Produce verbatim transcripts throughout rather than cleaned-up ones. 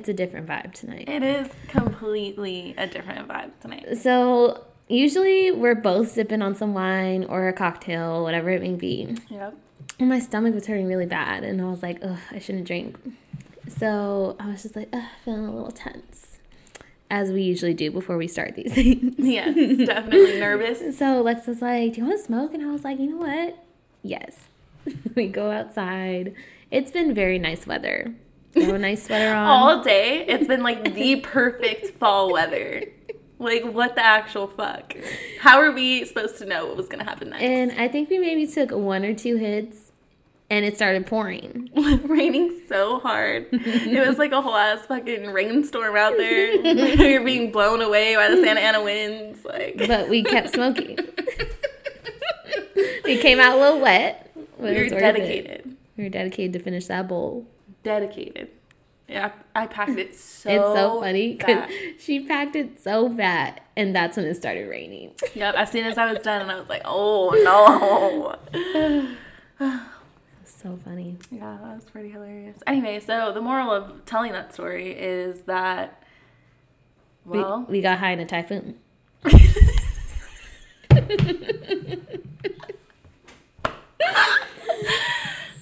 It's a different vibe tonight. It is completely a different vibe tonight. So usually we're both sipping on some wine or a cocktail, whatever it may be. Yep. And my stomach was hurting really bad, and I was like, ugh, I shouldn't drink. So I was just like, ugh, feeling a little tense, as we usually do before we start these things. Yeah, definitely nervous. So Lex was like, do you want to smoke? And I was like, you know what? Yes. We go outside. It's been very nice weather. Throw a nice sweater on. All day. It's been like the perfect fall weather. Like, what the actual fuck? How are we supposed to know what was going to happen next? And I think we maybe took one or two hits, and it started pouring. Raining so hard. It was like a whole ass fucking rainstorm out there. You're being blown away by the Santa Ana winds. Like, but we kept smoking. We came out a little wet. We were dedicated. We were dedicated to finish that bowl. Dedicated. Yeah, I packed it so It's so funny because she packed it so fat, and that's when it started raining. Yep, as soon as I was done, and I was like, oh, no. So funny. Yeah, that was pretty hilarious. Anyway, so the moral of telling that story is that, well... We, we got high in a typhoon.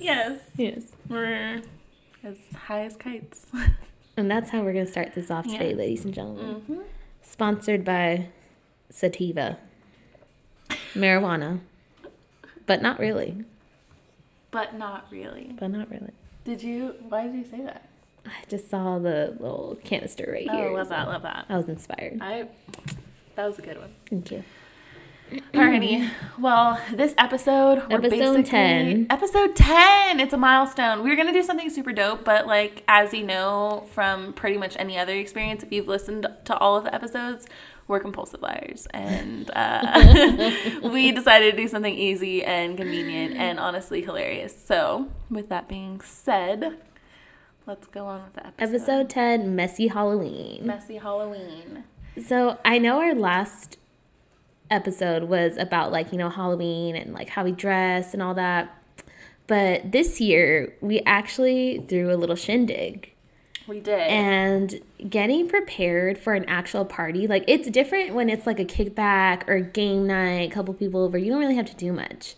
Yes. Yes. We're... as high as kites. And that's how we're going to start this off today, yes. Ladies and gentlemen. Mm-hmm. Sponsored by Sativa. Marijuana. But not really. But not really. But not really. Did you, why did you say that? I just saw the little canister right oh, here. Oh, love so that, love that. I was inspired. I. That was a good one. Thank you. Alrighty. Well, this episode, we're episode ten. Episode ten. It's a milestone. We're gonna do something super dope, but like as you know from pretty much any other experience, if you've listened to all of the episodes, we're compulsive liars, and uh, we decided to do something easy and convenient and honestly hilarious. So, with that being said, let's go on with the episode. Episode ten: Messy Halloween. Messy Halloween. So I know our last episode was about like, you know, Halloween and like how we dress and all that, but this year we actually threw a little shindig. We did. And getting prepared for an actual party, like it's different when it's like a kickback or game night, a couple people over, you don't really have to do much,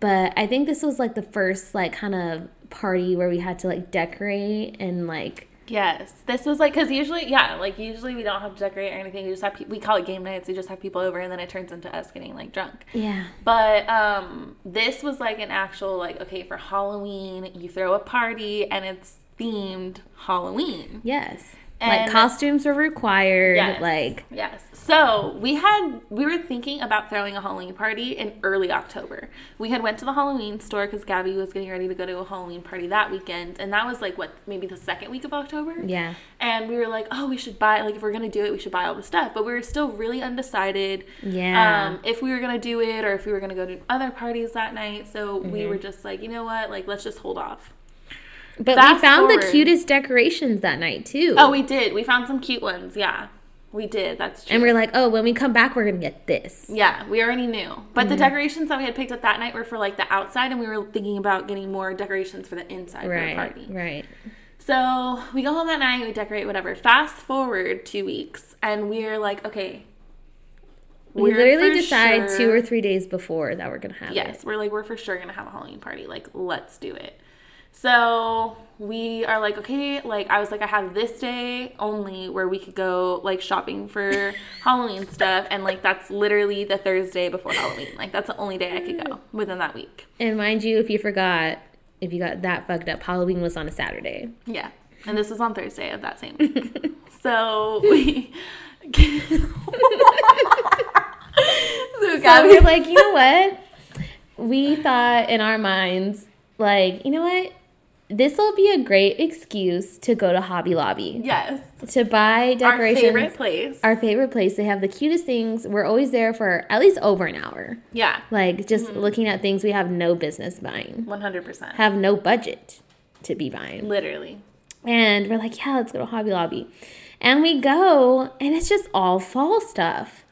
but I think this was like the first like kind of party where we had to like decorate and like... Yes. This was like, because usually, yeah, like usually we don't have to decorate or anything. We just have, pe- we call it game nights. We just have people over, and then it turns into us getting like drunk. Yeah. But um, this was like an actual like, okay, for Halloween, you throw a party and it's themed Halloween. Yes. And like costumes were required. Yes. Like. Yes. So we had, we were thinking about throwing a Halloween party in early October. We had went to the Halloween store because Gabby was getting ready to go to a Halloween party that weekend. And that was like, what, maybe the second week of October? Yeah. And we were like, oh, we should buy, like if we're going to do it, we should buy all the stuff. But we were still really undecided. Yeah. Um, if we were going to do it or if we were going to go to other parties that night. So mm-hmm. we were just like, you know what, like let's just hold off. But Fast we found forward. The cutest decorations that night, too. Oh, we did. We found some cute ones, yeah. We did, that's true. And we're like, oh, when we come back, we're going to get this. Yeah, we already knew. But mm-hmm. the decorations that we had picked up that night were for, like, the outside, and we were thinking about getting more decorations for the inside right, for the party. Right, right. So we go home that night, we decorate, whatever. Fast forward two weeks, and we're like, okay. We literally decide sure... two or three days before that we're going to have yes, it. Yes, we're like, we're for sure going to have a Halloween party. Like, let's do it. So we are like, okay, like I was like, I have this day only where we could go like shopping for Halloween stuff. And like, that's literally the Thursday before Halloween. Like that's the only day I could go within that week. And mind you, if you forgot, if you got that fucked up, Halloween was on a Saturday. Yeah. And this was on Thursday of that same week. So we... so, so we're like, you know what? We thought in our minds, like, you know what? This will be a great excuse to go to Hobby Lobby. Yes. To buy decorations. Our favorite place. Our favorite place. They have the cutest things. We're always there for at least over an hour. Yeah. Like, just mm-hmm. looking at things we have no business buying. one hundred percent. Have no budget to be buying. Literally. And we're like, yeah, let's go to Hobby Lobby. And we go, and it's just all fall stuff.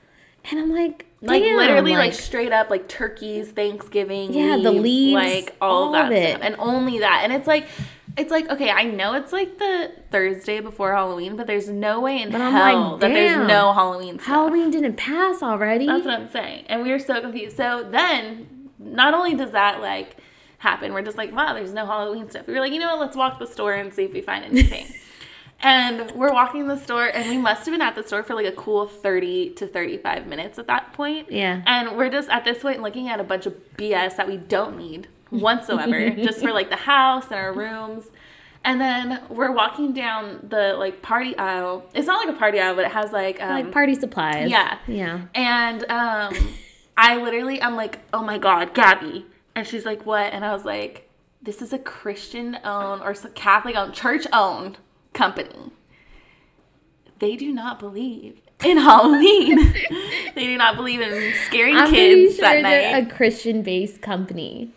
And I'm like... Like, damn, literally, like, like, straight up, like, turkeys, Thanksgiving, yeah, leaves, the leaves, like, all, all that stuff. And only that. And it's like, It's like, okay, I know it's like the Thursday before Halloween, but there's no way in hell like, that there's no Halloween stuff. Halloween didn't pass already. That's what I'm saying. And we were so confused. So then, not only does that, like, happen, we're just like, wow, there's no Halloween stuff. We were like, you know what, let's walk the store and see if we find anything. And we're walking the store, and we must have been at the store for, like, a cool thirty to thirty-five minutes at that point. Yeah. And we're just, at this point, looking at a bunch of B S that we don't need whatsoever, just for, like, the house and our rooms. And then we're walking down the, like, party aisle. It's not, like, a party aisle, but it has, like... Um, like, party supplies. Yeah. Yeah. And um, I literally, I'm like, oh, my God, Gabby. And she's like, what? And I was like, this is a Christian-owned or Catholic-owned, church-owned company. They do not believe in Halloween. They do not believe in scaring I'm kids pretty sure that night. A Christian-based company.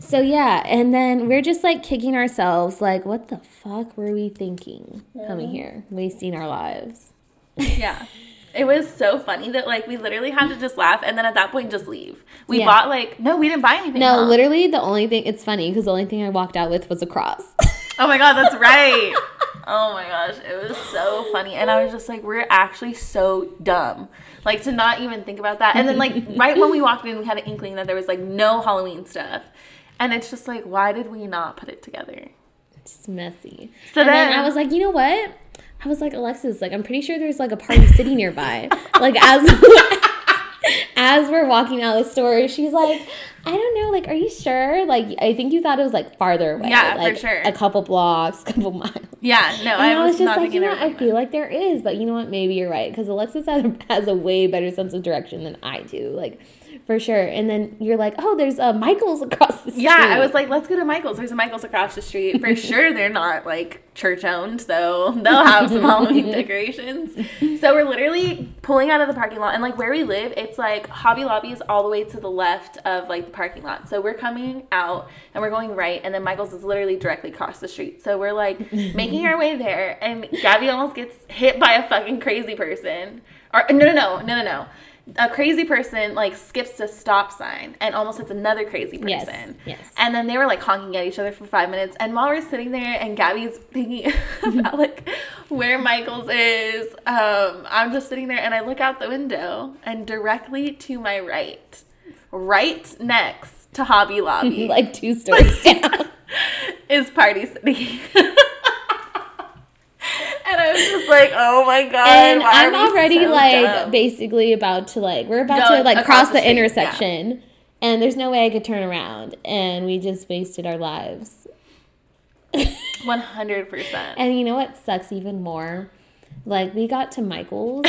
So yeah, and then we're just like kicking ourselves, like, what the fuck were we thinking coming here, wasting our lives? Yeah. It was so funny that, like, we literally had to just laugh and then at that point just leave. We yeah. bought, like, no, we didn't buy anything. No, huh? Literally the only thing, it's funny because the only thing I walked out with was a cross. Oh, my God, that's right. Oh, my gosh. It was so funny. And I was just like, we're actually so dumb. Like, to not even think about that. And then, like, right when we walked in, we had an inkling that there was, like, no Halloween stuff. And it's just like, why did we not put it together? It's messy. So and then, then I was like, you know what? I was like, Alexis, like, I'm pretty sure there's, like, a Party City nearby. Like, as as we're walking out of the store, she's like, I don't know, like, are you sure? Like, I think you thought it was, like, farther away. Yeah, like, for sure. A couple blocks, couple miles. Yeah, no, and I, I was, was just not like, you know, I feel like there is, but you know what? Maybe you're right. Because Alexis has a, has a way better sense of direction than I do. Like, for sure. And then you're like, oh, there's a Michaels across the street. Yeah, I was like, let's go to Michaels. There's a Michaels across the street. For sure they're not, like, church-owned, so they'll have some Halloween decorations. So we're literally pulling out of the parking lot. And, like, where we live, it's, like, Hobby Lobby is all the way to the left of, like, the parking lot. So we're coming out, and we're going right, and then Michaels is literally directly across the street. So we're, like, making our way there, and Gabby almost gets hit by a fucking crazy person. Or no, no, no, no, no, no. A crazy person, like, skips a stop sign and almost hits another crazy person. Yes, yes. And then they were, like, honking at each other for five minutes. And while we're sitting there and Gabby's thinking about, like, where Michaels is, um, I'm just sitting there and I look out the window and directly to my right, right next to Hobby Lobby. Like two stories down. Is Party City. And I was just like, oh, my God. And why I'm are we already, so like, dumb? Basically about to, like, we're about Go to, like, cross the, the intersection. Yeah. And there's no way I could turn around. And we just wasted our lives. one hundred percent. And you know what sucks even more? Like, we got to Michael's.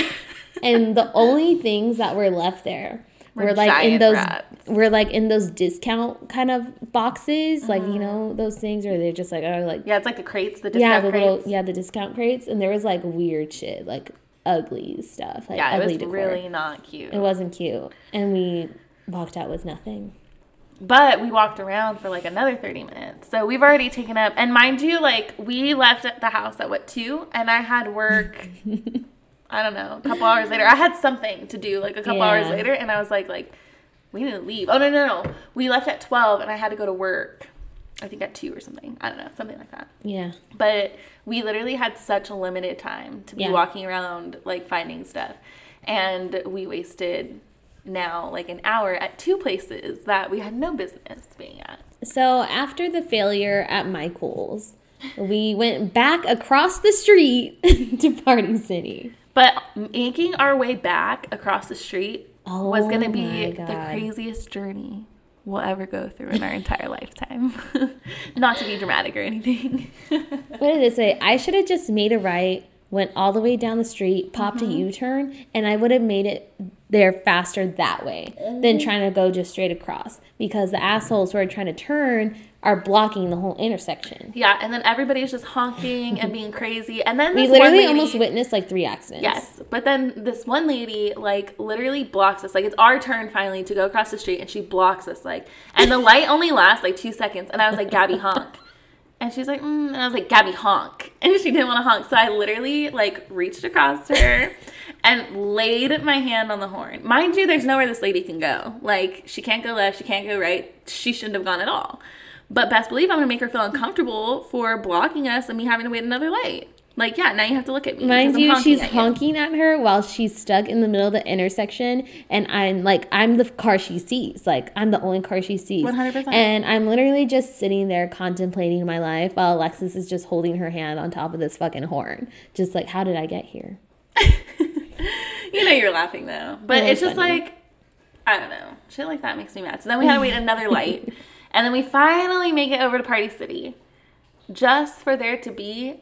And the only things that were left there were, we're like, in those rats. We're, like, in those discount kind of boxes. Mm-hmm. Like, you know, those things where they're just, like, oh, like... Yeah, it's, like, the crates, the discount yeah, the crates. Little, yeah, the discount crates. And there was, like, weird shit, like, ugly stuff. Like, yeah, it ugly was decor. Really not cute. It wasn't cute. And we walked out with nothing. But we walked around for, like, another thirty minutes. So we've already taken up... And mind you, like, we left at the house at, what, two? And I had work... I don't know, a couple hours later. I had something to do, like, a couple yeah. hours later, and I was like, like, we need to leave. Oh, no, no, no. We left at twelve, and I had to go to work, I think, at two or something. I don't know, something like that. Yeah. But we literally had such a limited time to be yeah. walking around, like, finding stuff. And we wasted now, like, an hour at two places that we had no business being at. So after the failure at Michael's, we went back across the street to Party City. But making our way back across the street oh was going to be the craziest journey we'll ever go through in our entire lifetime. Not to be dramatic or anything. Put it this way, I should have just made a right, went all the way down the street, popped mm-hmm. a U-turn, and I would have made it there faster that way mm-hmm. than trying to go just straight across because the assholes who are trying to turn are blocking the whole intersection. Yeah, and then everybody's just honking and being crazy. And then this we literally one lady, almost witnessed like three accidents. Yes, but then this one lady like literally blocks us. Like it's our turn finally to go across the street, and she blocks us. Like, and the light only lasts like two seconds. And I was like, Gabby, honk. And she's like, mm, and I was like, Gabby, honk. And she didn't want to honk. So I literally, like, reached across to her and laid my hand on the horn. Mind you, there's nowhere this lady can go. Like, she can't go left. She can't go right. She shouldn't have gone at all. But best believe I'm going to make her feel uncomfortable for blocking us and me having to wait another light. Like, yeah, now you have to look at me. Mind you, she's honking at her while she's stuck in the middle of the intersection. And I'm like, I'm the car she sees. Like, I'm the only car she sees. one hundred percent. And I'm literally just sitting there contemplating my life while Alexis is just holding her hand on top of this fucking horn. Just like, how did I get here? You know you're laughing, though. But it's just funny. Like, I don't know. Shit like that makes me mad. So then we had to wait another light. And then we finally make it over to Party City. Just for there to be...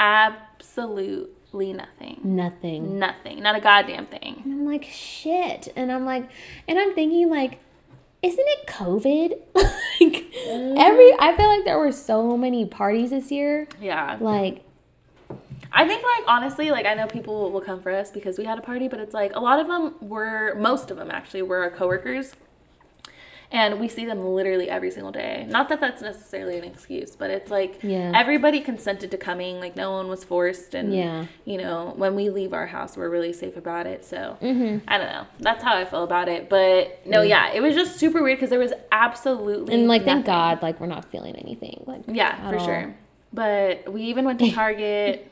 absolutely nothing. Nothing. Nothing. Not a goddamn thing. And I'm like, shit. And I'm like, and I'm thinking like, isn't it COVID? Like every, I feel like there were so many parties this year. Yeah. Like. I think like, honestly, like I know people will come for us because we had a party, but it's like a lot of them were, most of them actually were our coworkers. And we see them literally every single day. Not that that's necessarily an excuse, but it's like yeah. everybody consented to coming. Like, no one was forced. And, yeah. you know, when we leave our house, we're really safe about it. So, mm-hmm. I don't know. That's how I feel about it. But, no, yeah. It was just super weird because there was absolutely And, like, nothing. Thank God, like, we're not feeling anything. Like, yeah, for all. Sure. But we even went to Target.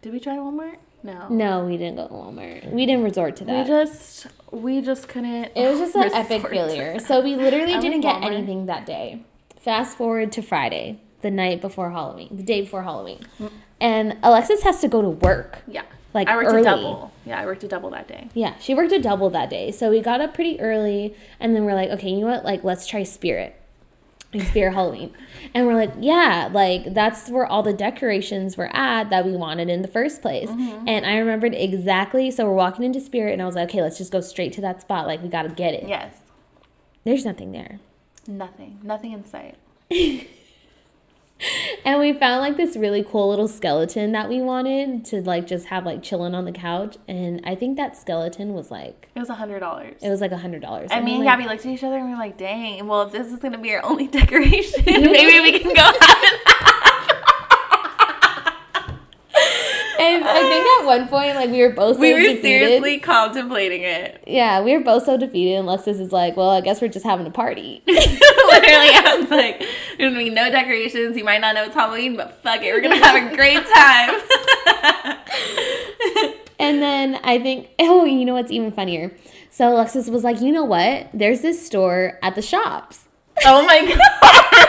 Did we try Walmart? No. No, we didn't go to Walmart. We didn't resort to that. We just... We just couldn't. It was just an epic failure. So we literally didn't get anything that day. Fast forward to Friday, the night before Halloween, the day before Halloween. Mm-hmm. And Alexis has to go to work. Yeah. Like I worked early. a double. Yeah, I worked a double that day. Yeah, she worked a double that day. So we got up pretty early and then we're like, okay, you know what? Like, let's try Spirit. Like Spirit Halloween. And we're like, yeah, like that's where all the decorations were at that we wanted in the first place. Mm-hmm. And I remembered exactly. So we're walking into Spirit and I was like, okay, let's just go straight to that spot. Like we got to get it. Yes. There's nothing there. Nothing. Nothing in sight. And we found like this really cool little skeleton that we wanted to like just have like chilling on the couch. And I think that skeleton was like... It was one hundred dollars. It was like one hundred dollars. I mean, yeah, we looked at each other and we were like, dang, well, if this is going to be our only decoration, maybe we can go have it. And I think at one point, like, we were both so defeated. We were seriously contemplating it. Yeah, we were both so defeated. And Lexus is like, well, I guess we're just having a party. Literally, I was like, there's going to be no decorations. You might not know it's Halloween, but fuck it. We're going to have a great time. And then I think, oh, you know what's even funnier? So Lexus was like, you know what? There's this store at the shops. Oh, my God.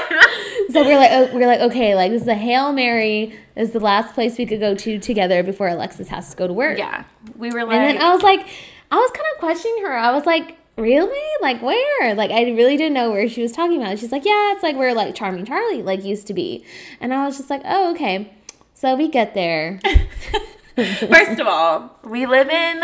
So we're like, oh, we're like, okay, like, this is a Hail Mary. This is the last place we could go to together before Alexis has to go to work. Yeah. We were like. And then I was like, I was kind of questioning her. I was like, really? Like, where? Like, I really didn't know where she was talking about. She's like, yeah, it's like where, like, Charming Charlie, like, used to be. And I was just like, oh, okay. So we get there. First of all, we live in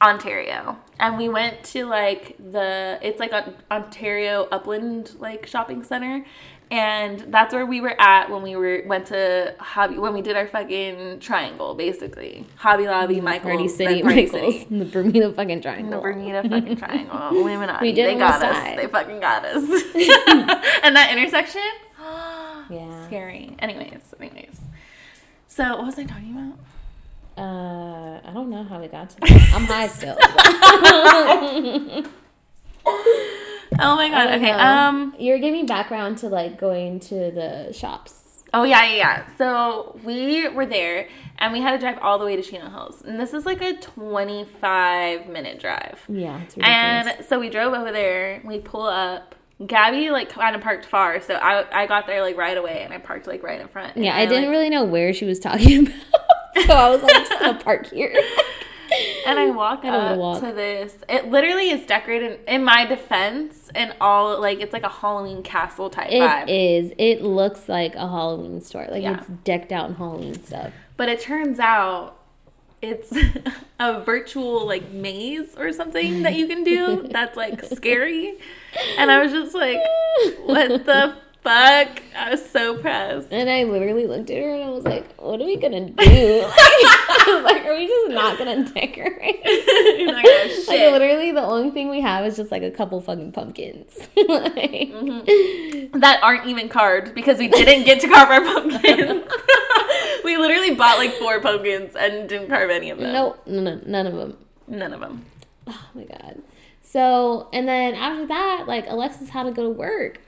Ontario. And we went to, like, the, it's, like, an Ontario Upland, like, shopping center. And that's where we were at when we were, went to Hobby, when we did our fucking triangle, basically. Hobby Lobby, Michaels, Party City, Party Michaels. City. The Bermuda fucking triangle. The Bermuda fucking triangle. Illuminati. We did they got us. They fucking got us. And that intersection? Yeah. Scary. Anyways, anyways. So, what was I talking about? Uh, I don't know how we got to that. I'm high still. Oh my God. Okay. Know. Um, you're giving background to like going to the shops. Oh yeah, yeah, yeah. So we were there and we had to drive all the way to Chino Hills. And this is like a twenty-five minute drive. Yeah. It's ridiculous. And so we drove over there, we pull up. Gabby, like, kind of parked far, so I I got there, like, right away, and I parked, like, right in front. Yeah, I, I didn't like, really know where she was talking about, so I was like, I'm just going to park here. And I walk I up walk. to this. It literally is decorated, in my defense, and all, like, it's like a Halloween castle type it vibe. It is. It looks like a Halloween store. Like, yeah. It's decked out in Halloween stuff. But it turns out it's a virtual, like, maze or something that you can do that's, like, scary. And I was just like, what the fuck? I was so pressed. And I literally looked at her and I was like, what are we going to do? Like, I was like, are we just not going to decorate? You're like, oh, shit. Like, literally, the only thing we have is just, like, a couple fucking pumpkins. Like, mm-hmm. That aren't even carved because we didn't get to carve our pumpkins. We literally bought, like, four pumpkins and didn't carve any of them. No, no, none of them. None of them. Oh, my God. So, and then after that, like, Alexis had to go to work.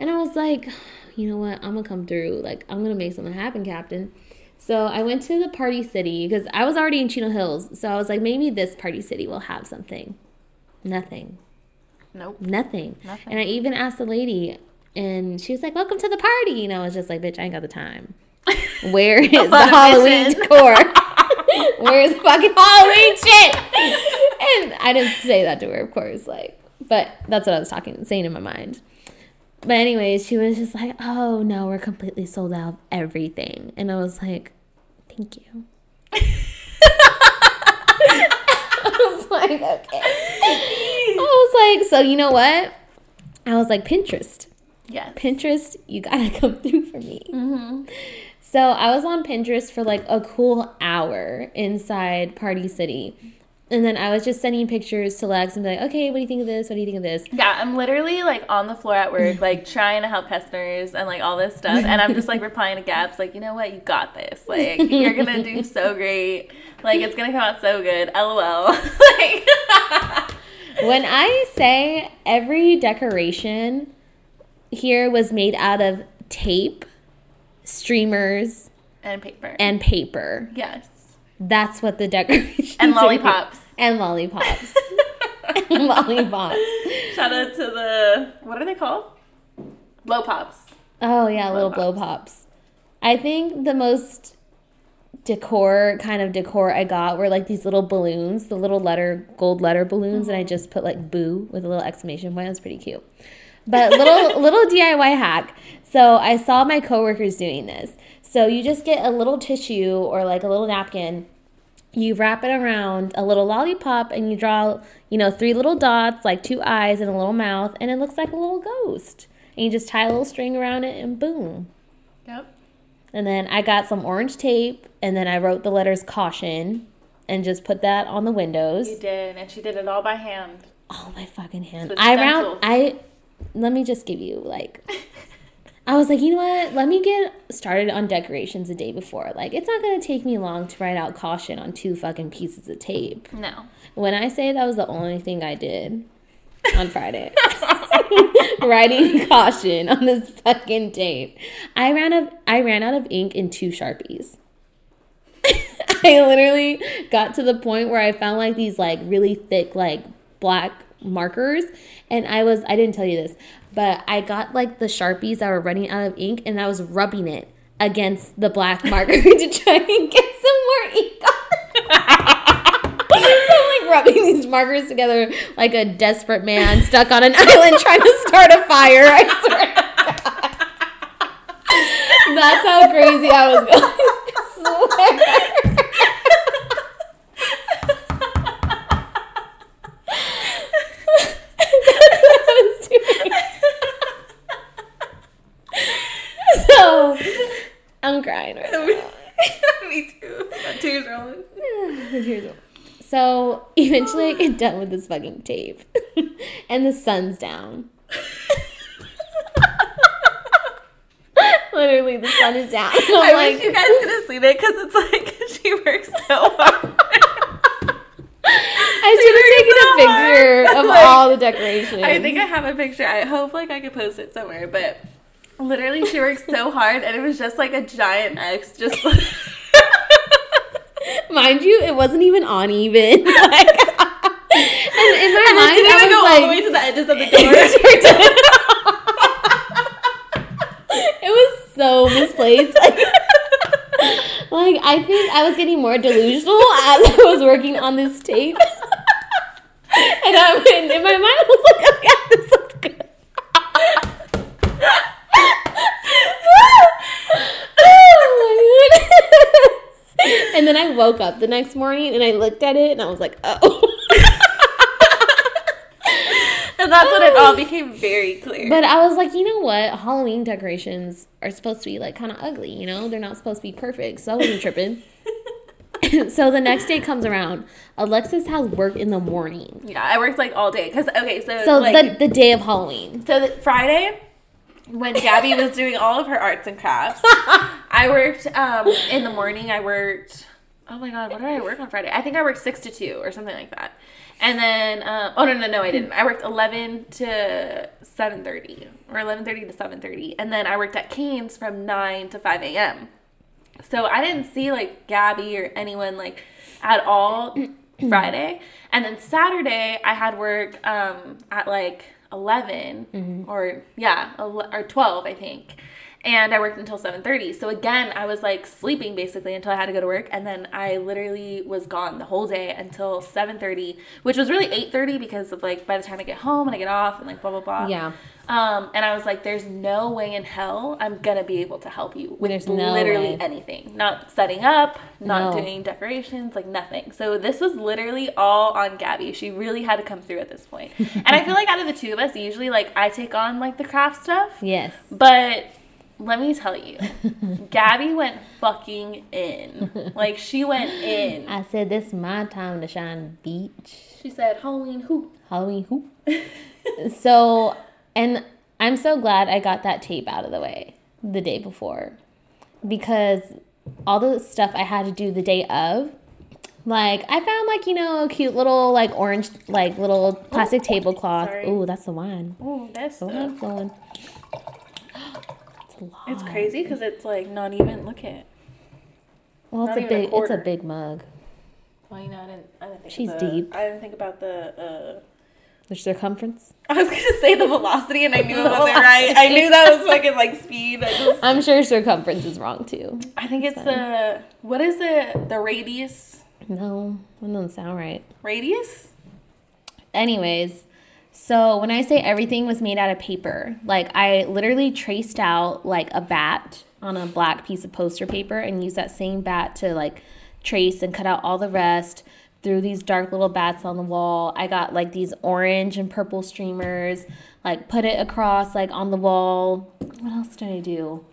And I was like, you know what? I'm going to come through. Like, I'm going to make something happen, Captain. So I went to the Party City because I was already in Chino Hills. So I was like, maybe this Party City will have something. Nothing. Nope. Nothing. Nothing. And I even asked the lady, and she was like, welcome to the party. And I was just like, bitch, I ain't got the time. Where is the Halloween decor? Where is fucking Halloween shit? And I didn't say that to her, of course. Like, but that's what I was talking, saying in my mind. But anyways, she was just like, oh, no, we're completely sold out of everything. And I was like, thank you. I was like, okay. I was like, so you know what? I was like, Pinterest. Yes. Pinterest, you gotta come through for me. Mm-hmm. So I was on Pinterest for like a cool hour inside Party City. And then I was just sending pictures to Lex and be like, okay, what do you think of this? What do you think of this? Yeah, I'm literally like on the floor at work, like trying to help customers and like all this stuff. And I'm just like replying to Gabs, like, you know what? You got this. Like, you're going to do so great. Like, it's going to come out so good. LOL. Like, when I say every decoration here was made out of tape, streamers, and paper. And paper. Yes. That's what the decorations and lollipops are. And lollipops. And lollipops. Shout out to the, what are they called? Blow pops. Oh, yeah, blow little pops. Blow pops. I think the most decor, kind of decor I got were like these little balloons, the little letter, gold letter balloons, mm-hmm. and I just put like boo with a little exclamation point. It was pretty cute. But little little D I Y hack. So I saw my coworkers doing this. So you just get a little tissue or like a little napkin. You wrap it around a little lollipop and you draw, you know, three little dots, like two eyes and a little mouth. And it looks like a little ghost. And you just tie a little string around it and boom. Yep. And then I got some orange tape and then I wrote the letters caution and just put that on the windows. You did. And she did it all by hand. All by fucking hand. I round, I, let me just give you like... I was like, you know what? Let me get started on decorations the day before. Like, it's not going to take me long to write out caution on two fucking pieces of tape. No. When I say that was the only thing I did on Friday. Writing caution on this fucking tape. I ran of, I ran out of ink in two Sharpies. I literally got to the point where I found, like, these, like, really thick, like, black markers. And I was, I didn't tell you this. But I got, like, the Sharpies that were running out of ink, and I was rubbing it against the black marker to try and get some more ink on. So I'm, like, rubbing these markers together like a desperate man stuck on an island trying to start a fire, I swear to God. That's how crazy I was going. I swear. So, I'm crying right now. Me too. My tears rolling. My tears rolling. So, eventually I get done with this fucking tape. And the sun's down. Literally, the sun is down. I'm I like, wish you guys could have seen it because it's like she works so hard. I should have taken so a picture hard. Of like, all the decorations. I think I have a picture. I hope like I could post it somewhere, but... Literally, she worked so hard, and it was just like a giant X. Just like... Mind you, it wasn't even on even. Like, and in my and mind, it didn't I even go like, all the way to the edges of the door. It was so misplaced. Like, like, I think I was getting more delusional as I was working on this tape. And I, and in my mind, I was like, oh, yeah, this looks good. Oh my God. And then I woke up the next morning and I looked at it and I was like, oh. And that's when it all became very clear. But I was like, you know what? Halloween decorations are supposed to be like kind of ugly, you know? They're not supposed to be perfect, so I wasn't tripping. So the next day comes around. Alexis has work in the morning. Yeah, I worked like all day. Because, okay, so. So like, the, the day of Halloween. So the, Friday. When Gabby was doing all of her arts and crafts, I worked um, in the morning. I worked Oh my God, what did I work on Friday? I think I worked six to two or something like that. And then, uh, oh no, no, no, I didn't. I worked eleven to seven thirty or eleven thirty to seven thirty. And then I worked at Kane's from nine to five a.m. So I didn't see like Gabby or anyone like at all Friday. And then Saturday I had work um, at like eleven mm-hmm. or yeah, or twelve, I think. And I worked until seven thirty. So, again, I was, like, sleeping, basically, until I had to go to work. And then I literally was gone the whole day until seven thirty, which was really eight thirty because of, like, by the time I get home and I get off and, like, blah, blah, blah. Yeah. Um, and I was like, there's no way in hell I'm going to be able to help you with there's literally no anything. Not setting up, not no. doing decorations, like, nothing. So, this was literally all on Gabby. She really had to come through at this point. And I feel like out of the two of us, usually, like, I take on, like, the craft stuff. Yes. But... let me tell you, Gabby went fucking in. Like, she went in. I said, this is my time to shine, bitch. She said, Halloween who? Halloween who? So, and I'm so glad I got that tape out of the way the day before. Because all the stuff I had to do the day of, like, I found, like, you know, a cute little, like, orange, like, little plastic tablecloth. Ooh, that's the wine. Ooh, that's the wine. Lot. It's crazy because it's like not even look at. Well, it's a big, a it's a big mug. Well, you know, I didn't. I didn't think. She's the, deep. I didn't think about the. Uh, the circumference. I was gonna say the velocity, and I knew it wasn't right. I knew that was fucking like speed. I just, I'm sure circumference is wrong too. I think it's, it's the what is it? The radius. No, that doesn't sound right. Radius. Anyways. So when I say everything was made out of paper, like I literally traced out like a bat on a black piece of poster paper and used that same bat to like trace and cut out all the rest, threw these dark little bats on the wall. I got like these orange and purple streamers, like put it across like on the wall. What else did I do?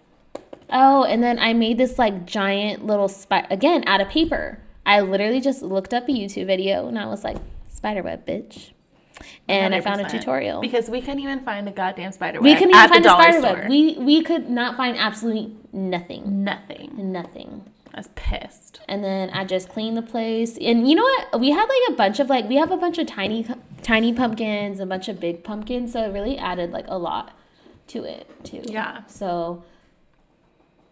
Oh, and then I made this like giant little spider, again, out of paper. I literally just looked up a YouTube video and I was like, spiderweb, bitch. And one hundred percent. I found a tutorial. Because we couldn't even find a goddamn spider web. We couldn't even at find the a dollar spider web. We, we could not find absolutely nothing. Nothing. Nothing. I was pissed. And then I just cleaned the place. And you know what? We had like a bunch of like, we have a bunch of tiny tiny pumpkins, a bunch of big pumpkins. So it really added like a lot to it too. Yeah. So...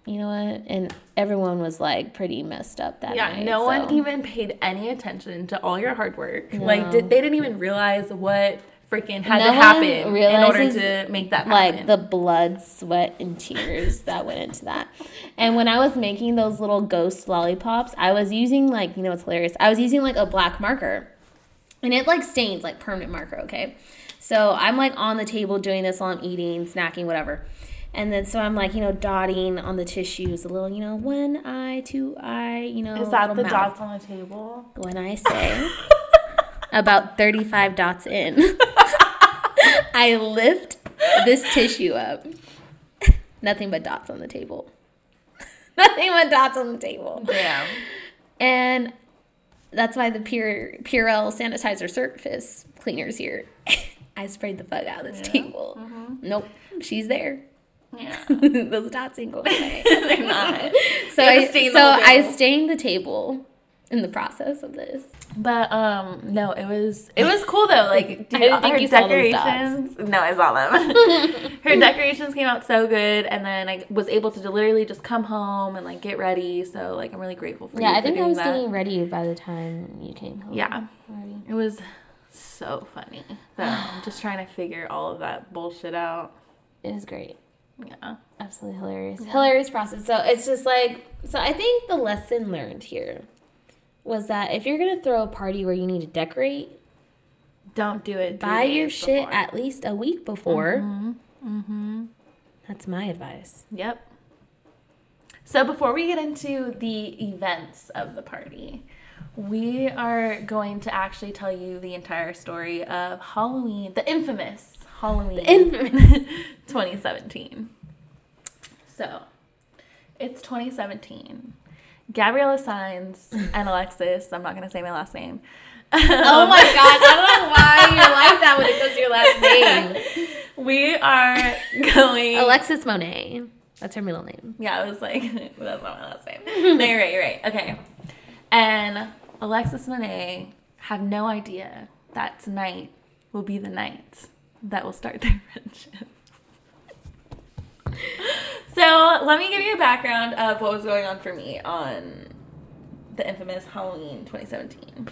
you know what? And everyone was, like, pretty messed up that yeah, night. Yeah, no so. one even paid any attention to all your hard work. No. Like, did, they didn't even realize what freaking had no to happen in order to make that happen. Like, the blood, sweat, and tears that went into that. And when I was making those little ghost lollipops, I was using, like, you know, it's hilarious. I was using, like, a black marker. And it, like, stains, like, permanent marker, okay? So I'm, like, on the table doing this while I'm eating, snacking, whatever. And then, so I'm, like, you know, dotting on the tissues a little, you know, one eye, two eye, you know. Is that the mouth. Dots on the table? When I say about thirty-five dots in, I lift this tissue up. Nothing but dots on the table. Nothing but dots on the table. Damn. And that's why the Pure, Purell sanitizer surface cleaner's here. I sprayed the fuck out of this yeah. table. Mm-hmm. Nope. She's there. Yeah. Those dots ain't going away. They're not. So I so I stained the table in the process of this. But um no, it was it was cool though. Like I didn't think you saw those dots. No, I saw them. Her decorations came out so good, and then I was able to literally just come home and like get ready. So like I'm really grateful for you. Yeah, I think I was getting ready by the time you came home. Yeah. Already. It was so funny. So I'm just trying to figure all of that bullshit out. It was great. Yeah, absolutely hilarious. Yeah. Hilarious process. So it's just like, so I think the lesson learned here was that if you're going to throw a party where you need to decorate, don't do it. Buy your shit before. At least a week before. Mm-hmm. Mm-hmm. That's my advice. Yep. So before we get into the events of the party, we are going to actually tell you the entire story of Halloween, the infamous Halloween twenty seventeen. So, it's twenty seventeen. Gabriella signs and Alexis, I'm not going to say my last name. Oh my God, I don't know why you're like that when it says your last name. We are going... Alexis Monet. That's her middle name. Yeah, I was like, that's not my last name. No, you're right, you're right. Okay. And Alexis Monet had no idea that tonight will be the night that will start their friendship. So let me give you a background of what was going on for me on the infamous Halloween twenty seventeen.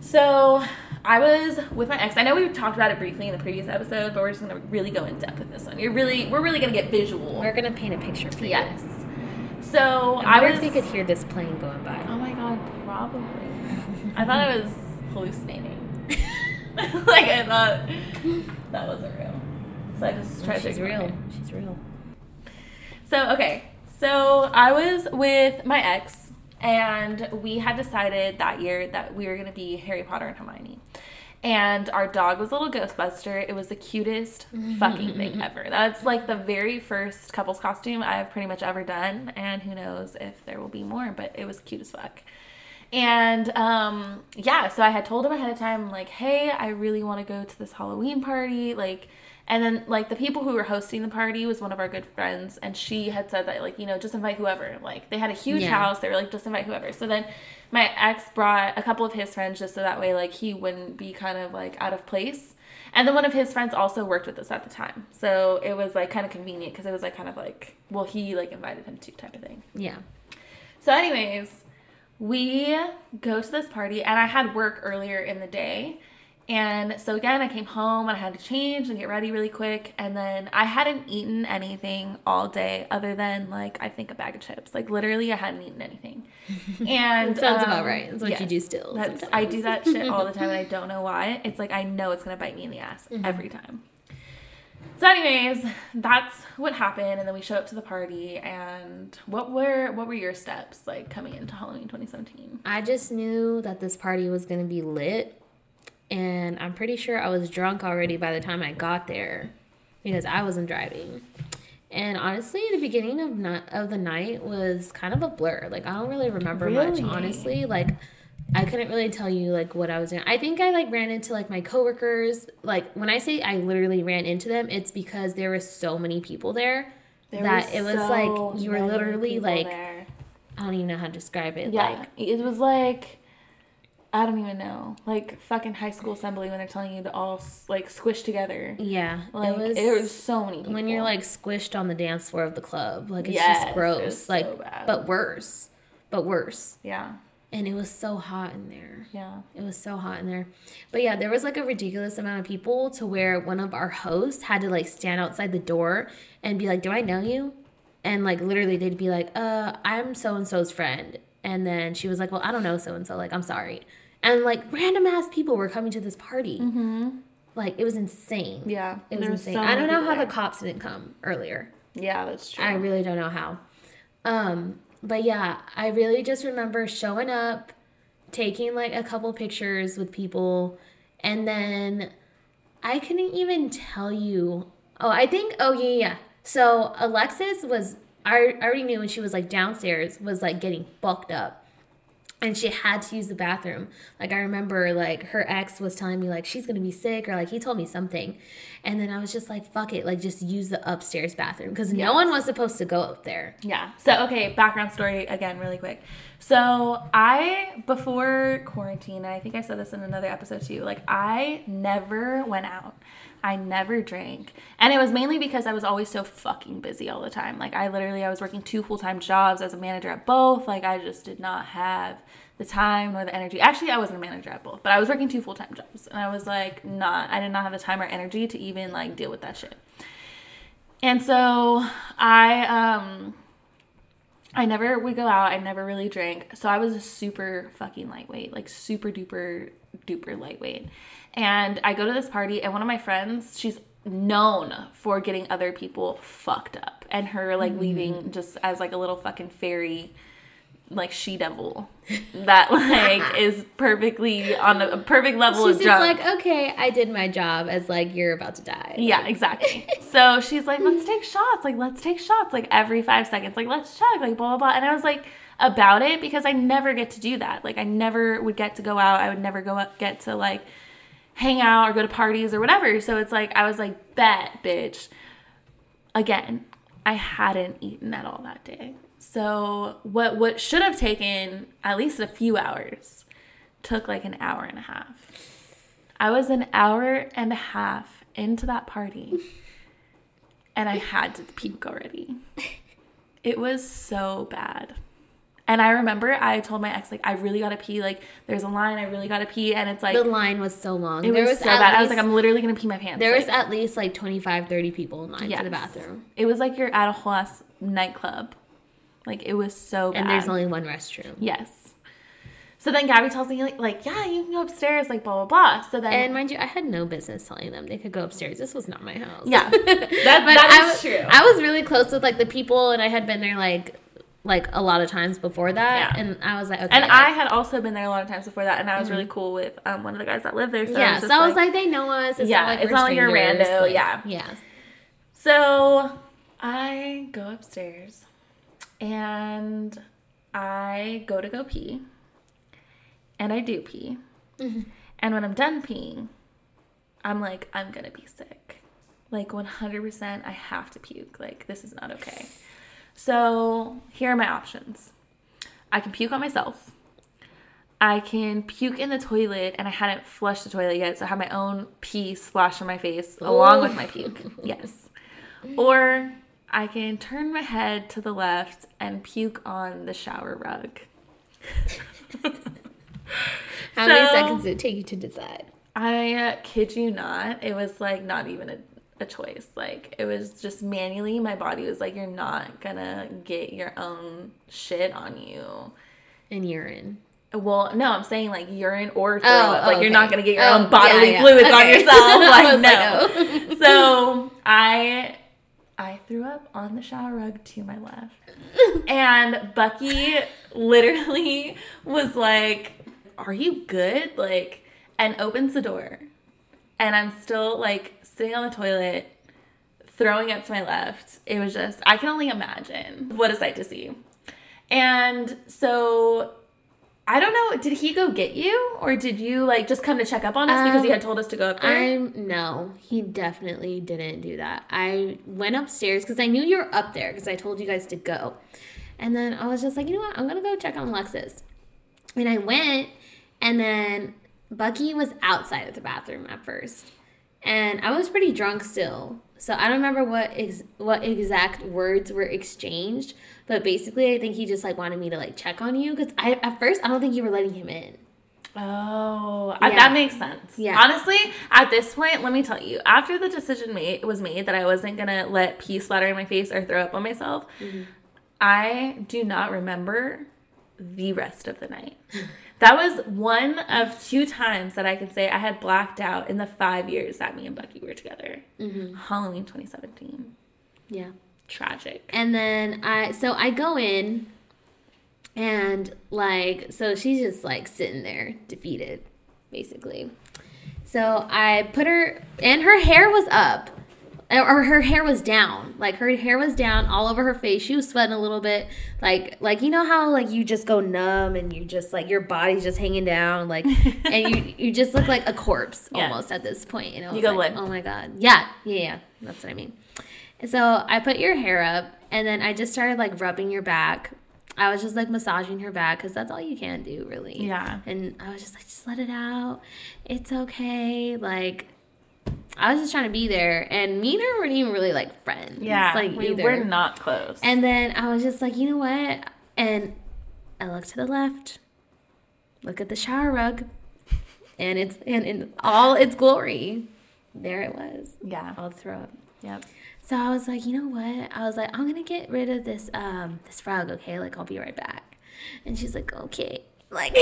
So I was with my ex. I know we talked about it briefly in the previous episode, but we're just going to really go in depth with this one. You're really, we're really going to get visual. We're going to paint a picture for you. Yes. So I, I wonder was, if you could hear this plane going by. Oh my God, probably. I thought I was hallucinating. Like, I thought that wasn't real. So I just tried well, to ignore it. She's real. She's real. So, okay. So I was with my ex. And we had decided that year that we were going to be Harry Potter and Hermione. And our dog was a little Ghostbuster. It was the cutest fucking thing ever. That's like the very first couple's costume I have pretty much ever done. And who knows if there will be more, but it was cute as fuck. And, um, yeah, so I had told him ahead of time, like, hey, I really want to go to this Halloween party, like... And then, like, the people who were hosting the party was one of our good friends, and she had said that, like, you know, just invite whoever. Like, they had a huge yeah. house. They were like, just invite whoever. So then my ex brought a couple of his friends just so that way, like, he wouldn't be kind of, like, out of place. And then one of his friends also worked with us at the time. So it was, like, kind of convenient because it was, like, kind of like, well, he, like, invited him to type of thing. Yeah. So anyways, we go to this party, and I had work earlier in the day. And so again, I came home and I had to change and get ready really quick. And then I hadn't eaten anything all day other than, like, I think a bag of chips. Like, literally, I hadn't eaten anything. And sounds um, about right. That's what yes, you do still. That's, I do that shit all the time, and I don't know why. It's like I know it's going to bite me in the ass mm-hmm. every time. So anyways, that's what happened. And then we show up to the party. And what were what were your steps, like, coming into Halloween twenty seventeen? I just knew that this party was going to be lit. And I'm pretty sure I was drunk already by the time I got there because I wasn't driving. And honestly, the beginning of not, of the night was kind of a blur. Like, I don't really remember really? much, honestly. Like, I couldn't really tell you, like, what I was doing. I think I, like, ran into, like, my coworkers. Like, when I say I literally ran into them, it's because there were so many people there, there that it was, so like, you were literally, like, there. I don't even know how to describe it. Yeah, like, it was, like... I don't even know. Like, fucking high school assembly when they're telling you to all, like, squish together. Yeah. Like, it was, it was so many people. When you're, like, squished on the dance floor of the club. Like, it's yes, just gross. It was like, so bad. But worse. But worse. Yeah. And it was so hot in there. Yeah. It was so hot in there. But, yeah, there was, like, a ridiculous amount of people to where one of our hosts had to, like, stand outside the door and be like, do I know you? And, like, literally they'd be like, uh, I'm so-and-so's friend. And then she was like, well, I don't know so-and-so. Like, I'm sorry. And, like, random-ass people were coming to this party. Mm-hmm. Like, it was insane. Yeah. It was insane. So I don't know how there. The cops didn't come earlier. Yeah, that's true. I really don't know how. Um, but, yeah, I really just remember showing up, taking, like, a couple pictures with people, and then I couldn't even tell you. Oh, I think, oh, yeah, yeah. So, Alexis was, I already knew when she was, like, downstairs, was, like, getting fucked up. And she had to use the bathroom. Like, I remember, like, her ex was telling me, like, she's going to be sick. Or, like, he told me something. And then I was just like, fuck it. Like, just use the upstairs bathroom. Because yes. no one was supposed to go up there. Yeah. So, okay, background story again really quick. So, I, before quarantine, and I think I said this in another episode too, like, I never went out. I never drank. And it was mainly because I was always so fucking busy all the time. Like, I literally, I was working two full-time jobs as a manager at both. Like, I just did not have the time or the energy. Actually, I wasn't a manager at both, but I was working two full-time jobs. And I was, like, not, I did not have the time or energy to even, like, deal with that shit. And so I, um, I never would go out. I never really drank. So I was a super fucking lightweight, like, super duper duper lightweight. And I go to this party, and one of my friends, she's known for getting other people fucked up. And her, like, mm-hmm. leaving just as, like, a little fucking fairy, like, she-devil that, like, is perfectly on a perfect level she's of drunk. She's just like, okay, I did my job as, like, you're about to die. Like. Yeah, exactly. So she's like, let's take shots. Like, let's take shots. Like, every five seconds. Like, let's chug. Like, blah, blah, blah. And I was like... about it because I never get to do that. Like, I never would get to go out. I would never go up, get to, like, hang out or go to parties or whatever. So it's like, I was like, bet, bitch. Again, I hadn't eaten at all that day. So what what should have taken at least a few hours took like an hour and a half. I was an hour and a half into that party and I had to puke already. It was so bad. And I remember I told my ex, like, I really got to pee. Like, there's a line. I really got to pee. And it's like. The line was so long. It there was, was so bad. Least, I was like, I'm literally going to pee my pants. There was like, at least, like, twenty-five, thirty people in line yes. to the bathroom. It was like you're at a whole ass nightclub. Like, it was so bad. And there's only one restroom. Yes. So then Gabby tells me, like, like, yeah, you can go upstairs, like, blah, blah, blah. So then. And mind you, I had no business telling them they could go upstairs. This was not my house. Yeah. that, that I, is true. I was really close with, like, the people, and I had been there, like. Like, a lot of times before that. Yeah. And I was like, okay. And I had also been there a lot of times before that. And I was mm-hmm. really cool with um, one of the guys that lived there. So yeah. I was just so like, I was like, they know us. It's yeah. Not like it's not strangers. Like you're rando. Like, yeah. Yeah. So I go upstairs. And I go to go pee. And I do pee. Mm-hmm. And when I'm done peeing, I'm like, I'm going to be sick. Like, one hundred percent I have to puke. Like, this is not okay. So here are my options. I can puke on myself. I can puke in the toilet, and I hadn't flushed the toilet yet, so I have my own pee splash on my face Ooh. Along with my puke. Yes. Or I can turn my head to the left and puke on the shower rug. How so, many seconds did it take you to decide? I uh, kid you not. It was like not even a... a choice. Like, it was just manually, my body was like, you're not gonna get your own shit on you. And urine. Well, no, I'm saying like urine or throw oh, up. Like, okay. You're not gonna get your oh, own bodily yeah, yeah. fluids okay. on yourself. Like, no. Like, oh. So I I threw up on the shower rug to my left. And Bucky literally was like, are you good? Like, and opens the door. And I'm still, like, sitting on the toilet, throwing up to my left. It was just, I can only imagine what a sight to see. And so, I don't know, did he go get you? Or did you, like, just come to check up on us um, because he had told us to go up there? I'm, no, he definitely didn't do that. I went upstairs because I knew you were up there because I told you guys to go. And then I was just like, you know what, I'm going to go check on Alexis. And I went, and then Bucky was outside of the bathroom at first. And I was pretty drunk still. So I don't remember what ex- what exact words were exchanged. But basically, I think he just, like, wanted me to, like, check on you. Because I at first, I don't think you were letting him in. Oh. Yeah. I, that makes sense. Yeah. Honestly, at this point, let me tell you. After the decision made, was made that I wasn't going to let pee splatter in my face or throw up on myself, mm-hmm. I do not remember the rest of the night. That was one of two times that I can say I had blacked out in the five years that me and Bucky were together. Mm-hmm. Halloween twenty seventeen. Yeah. Tragic. And then I, so I go in and like, so she's just like sitting there defeated, basically. So I put her, and her hair was up. Or her hair was down. Like, her hair was down all over her face. She was sweating a little bit. Like, like you know how, like, you just go numb and you just, like, your body's just hanging down. Like, and you you just look like a corpse almost yeah. at this point. You know, you go like, limp. Oh, my God. Yeah. Yeah, yeah. That's what I mean. And so I put your hair up, and then I just started, like, rubbing your back. I was just, like, massaging her back because that's all you can do, really. Yeah. And I was just like, just let it out. It's okay. Like... I was just trying to be there, and me and her weren't even really, like, friends. Yeah, like, we either. Were not close. And then I was just like, you know what? And I look to the left, look at the shower rug, and it's and in all its glory, there it was. Yeah. I'll throw up. Yep. So I was like, you know what? I was like, I'm going to get rid of this um this rug, okay? Like, I'll be right back. And she's like, okay. Like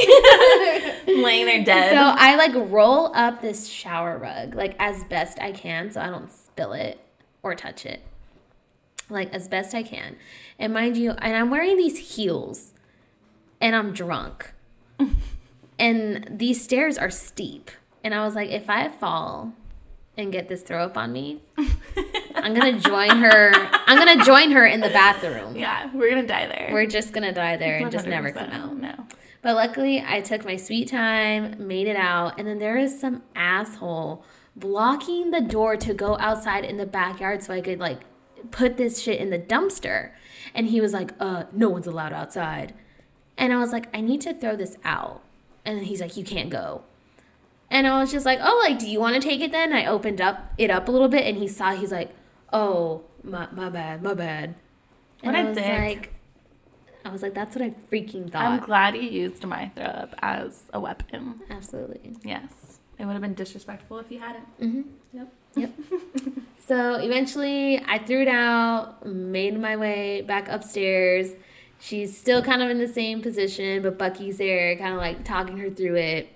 laying there dead. So I like roll up this shower rug like as best I can so I don't spill it or touch it. Like as best I can. And mind you, and I'm wearing these heels and I'm drunk. And these stairs are steep. And I was like, if I fall and get this throw up on me, I'm gonna join her. I'm gonna join her in the bathroom. Yeah, we're gonna die there. We're just gonna die there and just never come out. No. But luckily, I took my sweet time, made it out, and then there is some asshole blocking the door to go outside in the backyard so I could, like, put this shit in the dumpster. And he was like, uh, no one's allowed outside. And I was like, I need to throw this out. And he's like, you can't go. And I was just like, oh, like, do you want to take it then? And I opened up it up a little bit, and he saw, he's like, oh, my my bad, my bad. And what I was dick. like, I was like, that's what I freaking thought. I'm glad you used my throw up as a weapon. Absolutely. Yes. It would have been disrespectful if you hadn't. Mm-hmm. Yep. Yep. So eventually I threw it out, made my way back upstairs. She's still kind of in the same position, but Bucky's there kind of like talking her through it.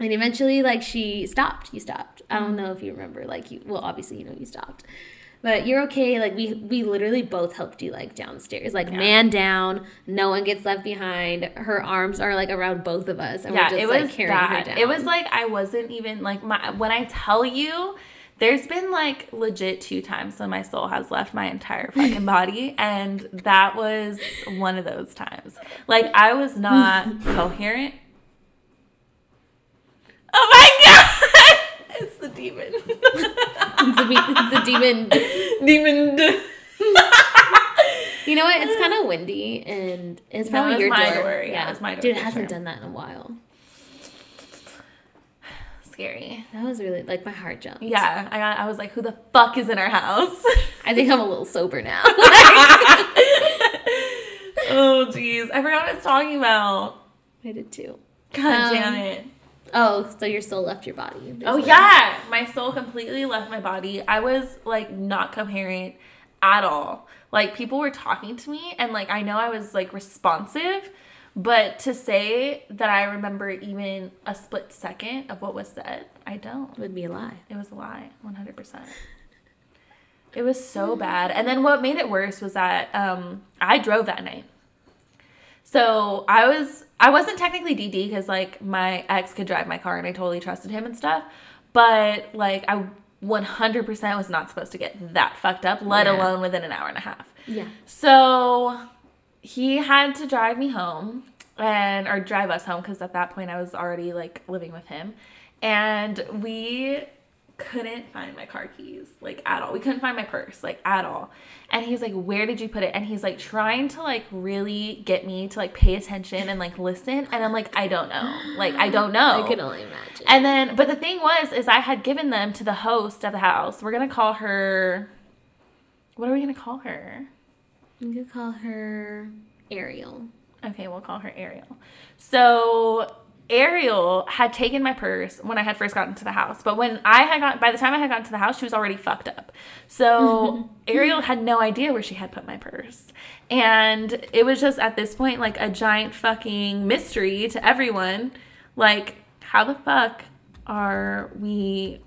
And eventually, like, she stopped. You stopped. I don't know if you remember. Like, you, well, obviously, you know, you stopped. But you're okay. Like, we we literally both helped you, like, downstairs. Like, yeah. Man down. No one gets left behind. Her arms are, like, around both of us. And yeah, we're just, it was like, carrying bad. her down. It was, like, I wasn't even, like, my when I tell you, there's been, like, legit two times when my soul has left my entire fucking body. And that was one of those times. Like, I was not coherent. Oh my god! It's the demon. it's, the, it's the demon. Demon. You know what? It's kind of windy, and it's probably no, it your my door. door. Yeah, yeah, it's my door. Dude, it hasn't done that in a while. Scary. That was really, like, my heart jumped. Yeah, I got, I was like, who the fuck is in our house? I think I'm a little sober now. Oh jeez, I forgot what I was talking about. I did too. God um, damn it. Oh, so your soul left your body. Basically. Oh, yeah. My soul completely left my body. I was, like, not coherent at all. Like, people were talking to me, and, like, I know I was, like, responsive, but to say that I remember even a split second of what was said, I don't. It would be a lie. It was a lie, one hundred percent. It was so bad. And then what made it worse was that um, I drove that night. So I was, I wasn't technically D D because, like, my ex could drive my car and I totally trusted him and stuff. But, like, I one hundred percent was not supposed to get that fucked up, let yeah. alone within an hour and a half. Yeah. So he had to drive me home and, or drive us home because at that point I was already, like, living with him. And we couldn't find my car keys, like, at all. We couldn't find my purse, like, at all. And he's like, where did you put it? And he's like trying to, like, really get me to, like, pay attention and, like, listen. And I'm like, I don't know. Like, I don't know. I can only imagine. And then, but the thing was, is I had given them to the host of the house. We're going to call her, what are we going to call her? I'm going to call her Ariel. Okay, we'll call her Ariel. So Ariel had taken my purse when I had first gotten to the house, but when I had got, by the time I had gotten to the house, she was already fucked up. So Ariel had no idea where she had put my purse. And it was just at this point, like, a giant fucking mystery to everyone. Like, how the fuck are we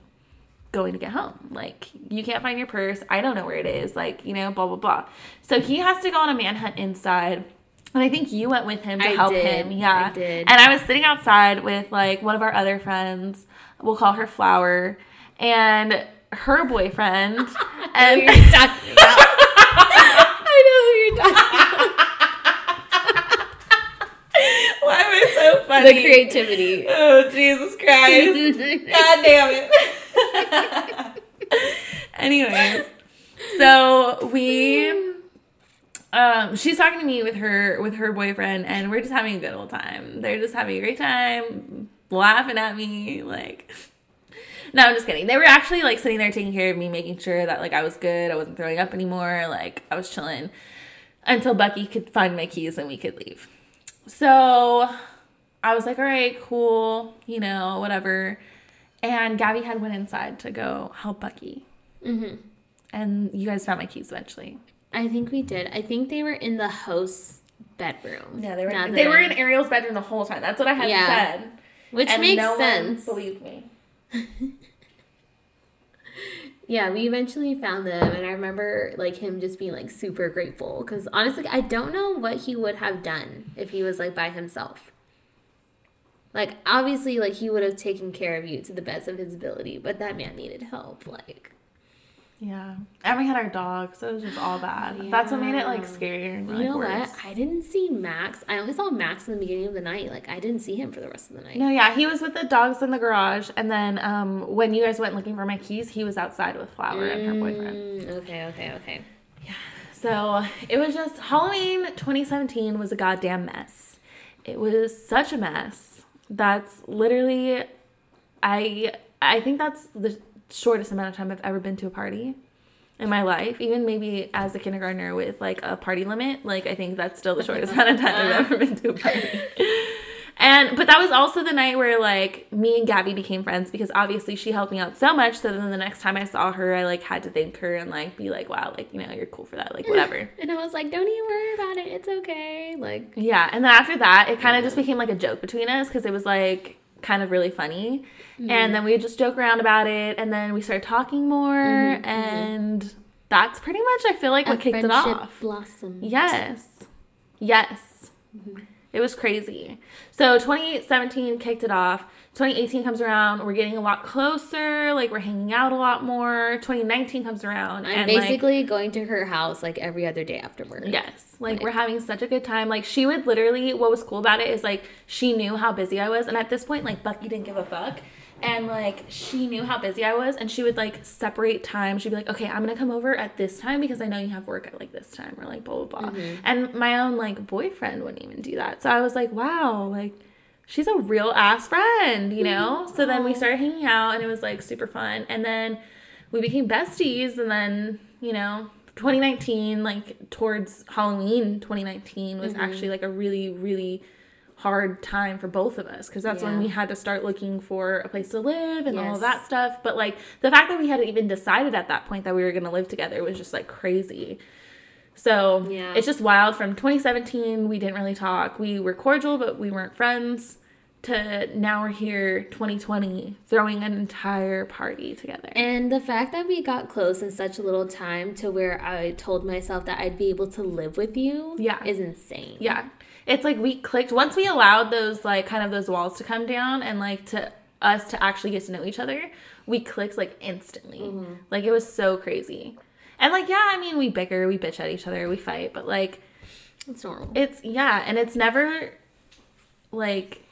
going to get home? Like, you can't find your purse. I don't know where it is. Like, you know, blah, blah, blah. So he has to go on a manhunt inside. And I think you went with him to I help did. him. Yeah. I did. And I was sitting outside with, like, one of our other friends. We'll call her Flower. And her boyfriend. And I know who you're talking about. I know who you're talking about. Why am I so funny? The creativity. Oh, Jesus Christ. God damn it. Anyways. So we... Um, she's talking to me with her with her boyfriend, and we're just having a good old time. They're just having a great time, laughing at me. Like, no, I'm just kidding. They were actually, like, sitting there taking care of me, making sure that, like, I was good. I wasn't throwing up anymore. Like, I was chilling until Bucky could find my keys and we could leave. So I was like, all right, cool, you know, whatever. And Gabby had went inside to go help Bucky. Mm-hmm. And you guys found my keys eventually. I think we did. I think they were in the host's bedroom. Yeah, they were. In, they were in Ariel's bedroom the whole time. That's what I had yeah. said. Which and makes no sense. One believed me. Yeah, we eventually found them, and I remember, like, him just being, like, super grateful because honestly, I don't know what he would have done if he was, like, by himself. Like, obviously, like, he would have taken care of you to the best of his ability, but that man needed help. Like, Yeah. And we had our dog, so it was just all bad. Yeah. That's what made it, like, scarier and, like, you know worse. What? I didn't see Max. I only saw Max in the beginning of the night. Like, I didn't see him for the rest of the night. No, yeah. He was with the dogs in the garage. And then um, when you guys went looking for my keys, he was outside with Flower mm, and her boyfriend. Okay, okay, okay. Yeah. So it was just Halloween twenty seventeen was a goddamn mess. It was such a mess. That's literally, I, I think that's the shortest amount of time I've ever been to a party in my life, even maybe as a kindergartner with, like, a party limit. Like, I think that's still the shortest amount of time I've ever been to a party. And, but that was also the night where, like, me and Gabby became friends because obviously she helped me out so much. So then the next time I saw her, I, like, had to thank her and, like, be like, wow, like, you know, you're cool for that. Like, whatever. And I was like, don't even worry about it. It's okay. Like. Yeah. And then after that, it kind of just became, like, a joke between us because it was, like, kind of really funny. Mm-hmm. And then we would just joke around about it. And then we started talking more. Mm-hmm. And mm-hmm. that's pretty much, I feel like, what a kicked it off. Blossomed. Yes. Yes. Mm-hmm. It was crazy. So twenty seventeen kicked it off. twenty eighteen comes around. We're getting a lot closer. Like, we're hanging out a lot more. twenty nineteen comes around. I'm and basically like, going to her house, like, every other day after work. Yes. Like, like, we're having such a good time. Like, she would literally, what was cool about it is, like, she knew how busy I was. And at this point, like, Bucky didn't give a fuck. And, like, she knew how busy I was. And she would, like, separate time. She'd be like, okay, I'm going to come over at this time because I know you have work at, like, this time. Or, like, blah, blah, blah. Mm-hmm. And my own, like, boyfriend wouldn't even do that. So I was like, wow, like. She's a real ass friend, you know? So then we started hanging out, and it was, like, super fun. And then we became besties, and then, you know, twenty nineteen, like, towards Halloween twenty nineteen was mm-hmm. actually, like, a really, really hard time for both of us. Because that's yeah. when we had to start looking for a place to live and yes. all of that stuff. But, like, the fact that we hadn't even decided at that point that we were going to live together was just, like, crazy. So yeah. it's just wild. From twenty seventeen, we didn't really talk. We were cordial, but we weren't friends. To now we're here, twenty twenty, throwing an entire party together. And the fact that we got close in such a little time to where I told myself that I'd be able to live with you yeah. is insane. Yeah. It's like we clicked. Once we allowed those, like, kind of those walls to come down and, like, to us to actually get to know each other, we clicked, like, instantly. Mm-hmm. Like, it was so crazy. And, like, yeah, I mean, we bicker, we bitch at each other, we fight, but, like... It's normal. It's, yeah, and it's never, like,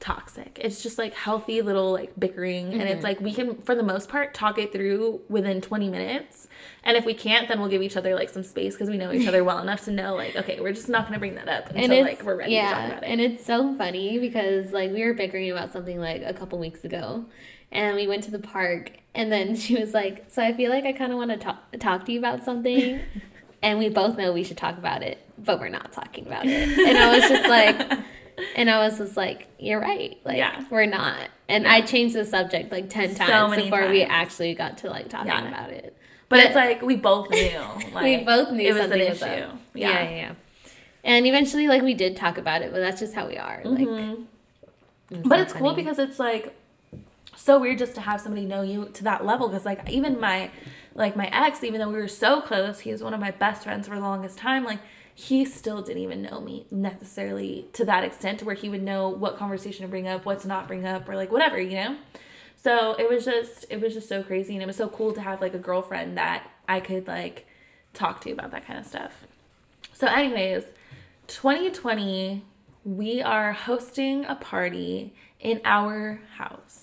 toxic. It's just, like, healthy little, like, bickering, mm-hmm. and it's, like, we can, for the most part, talk it through within twenty minutes, and if we can't, then we'll give each other, like, some space, because we know each other well enough to know, like, okay, we're just not going to bring that up until, like, we're ready yeah, to talk about it. And it's so funny, because, like, we were bickering about something, like, a couple weeks ago, and we went to the park, and then she was like, so I feel like I kind of want to talk, talk to you about something. And we both know we should talk about it, but we're not talking about it. And I was just like, and I was just like, you're right. Like, yeah. we're not. And yeah. I changed the subject like ten times so before times. we actually got to, like, talking yeah. about it. But, but it's like, we both knew. Like, we both knew it was something an issue. Yeah. yeah, yeah, yeah. And eventually, like, we did talk about it, but that's just how we are. Like, mm-hmm. it's But it's funny. Cool because it's like, so weird just to have somebody know you to that level because, like, even my, like, my ex, even though we were so close, he was one of my best friends for the longest time, like, he still didn't even know me necessarily to that extent to where he would know what conversation to bring up, what to not bring up, or, like, whatever, you know? So it was just, it was just so crazy, and it was so cool to have, like, a girlfriend that I could, like, talk to about that kind of stuff. So anyways, twenty twenty, we are hosting a party in our house.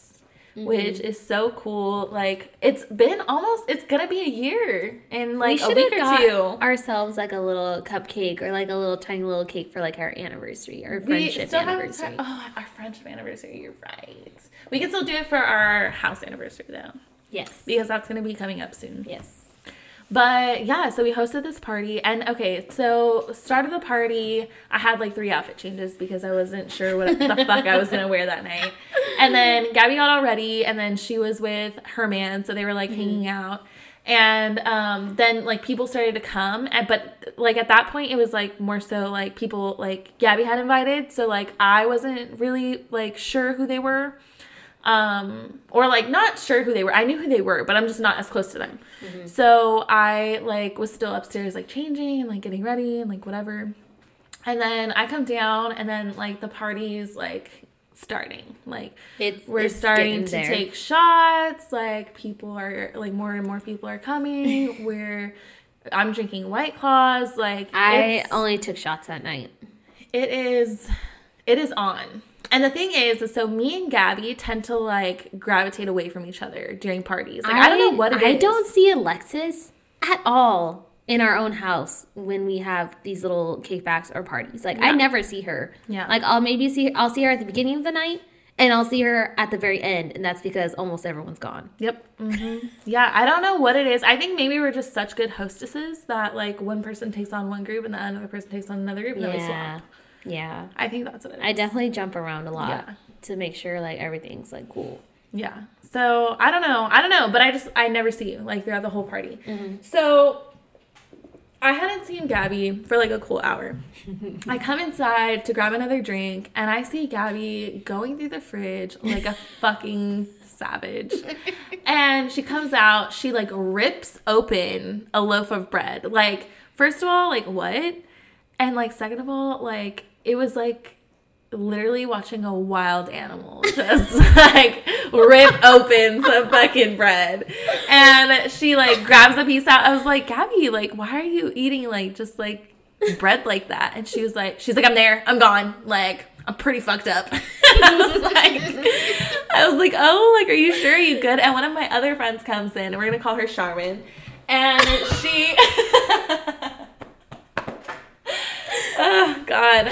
Mm-hmm. Which is so cool. Like, it's been almost, it's gonna be a year in, like, we a week or got two. Ourselves, like, a little cupcake or, like, a little tiny little cake for, like, our anniversary or friendship still anniversary. Have, oh, our friendship anniversary. You're right. We can still do it for our house anniversary though. Yes. Because that's gonna be coming up soon. Yes. But yeah, so we hosted this party, and okay, so start of the party, I had like three outfit changes because I wasn't sure what the fuck I was gonna wear that night. And then Gabby got all ready, and then she was with her man, so they were like mm-hmm. hanging out. And um, then like people started to come, and, but like at that point it was like more so like people like Gabby had invited, so like I wasn't really like sure who they were. Um, or like not sure who they were. I knew who they were, but I'm just not as close to them. Mm-hmm. So I like was still upstairs, like changing and like getting ready and like whatever. And then I come down and then like the party's like starting. Like, it's, we're it's starting to there. take shots. Like, people are, like, more and more people are coming. we're, I'm drinking White Claws. Like, I only took shots that night. It is, it is on. And the thing is, is, so me and Gabby tend to, like, gravitate away from each other during parties. Like, I, I don't know what it I is. I don't see Alexis at all in our own house when we have these little kickbacks or parties. Like, yeah. I never see her. Yeah. Like, I'll maybe see, I'll see her at the beginning of the night, and I'll see her at the very end, and that's because almost everyone's gone. Yep. Mm-hmm. Yeah, I don't know what it is. I think maybe we're just such good hostesses that, like, one person takes on one group, and the other person takes on another group, and yeah. then we swap. Yeah. I think that's what it is. I definitely jump around a lot yeah. to make sure, like, everything's, like, cool. Yeah. So, I don't know. I don't know. But I just, I never see you, like, throughout the whole party. Mm-hmm. So, I hadn't seen Gabby for, like, a cool hour. I come inside to grab another drink, and I see Gabby going through the fridge like a fucking savage. And she comes out. She, like, rips open a loaf of bread. Like, first of all, like, what? And, like, second of all, like, it was, like, literally watching a wild animal just, like, rip open some fucking bread. And she, like, grabs a piece out. I was like, Gabby, like, why are you eating, like, just, like, bread like that? And she was like, she's like, I'm there. I'm gone. Like, I'm pretty fucked up. I was like, I was like, oh, like, are you sure? Are you good? And one of my other friends comes in. And we're going to call her Charmin. And she... Oh, God.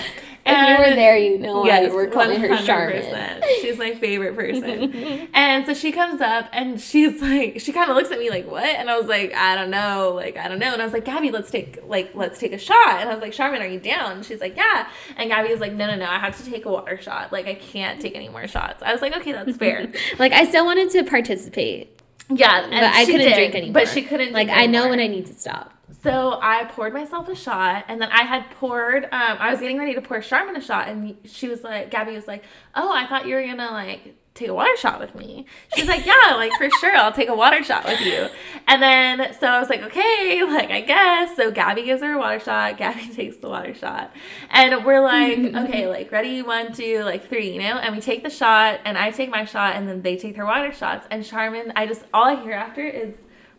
And if you were there, you know yes, why we're calling her Charmin. She's my favorite person. And so she comes up, and she's like, she kind of looks at me like, what? And I was like, I don't know. Like, I don't know. And I was like, Gabby, let's take, like, let's take a shot. And I was like, Charmin, are you down? And she's like, yeah. And Gabby was like, no, no, no. I have to take a water shot. Like, I can't take any more shots. I was like, okay, that's fair. Like, I still wanted to participate. Yeah. And but I couldn't did, drink anymore. But she couldn't Like, I know more. when I need to stop. So I poured myself a shot, and then I had poured, um, I was getting ready to pour Charmin a shot, and she was like, Gabby was like, oh, I thought you were going to, like, take a water shot with me. She's like, yeah, like, for sure, I'll take a water shot with you. And then, so I was like, okay, like, I guess. So Gabby gives her a water shot, Gabby takes the water shot, and we're like, okay, like, ready, one, two, like, three, you know? And we take the shot, and I take my shot, and then they take their water shots, and Charmin, I just, all I hear after is,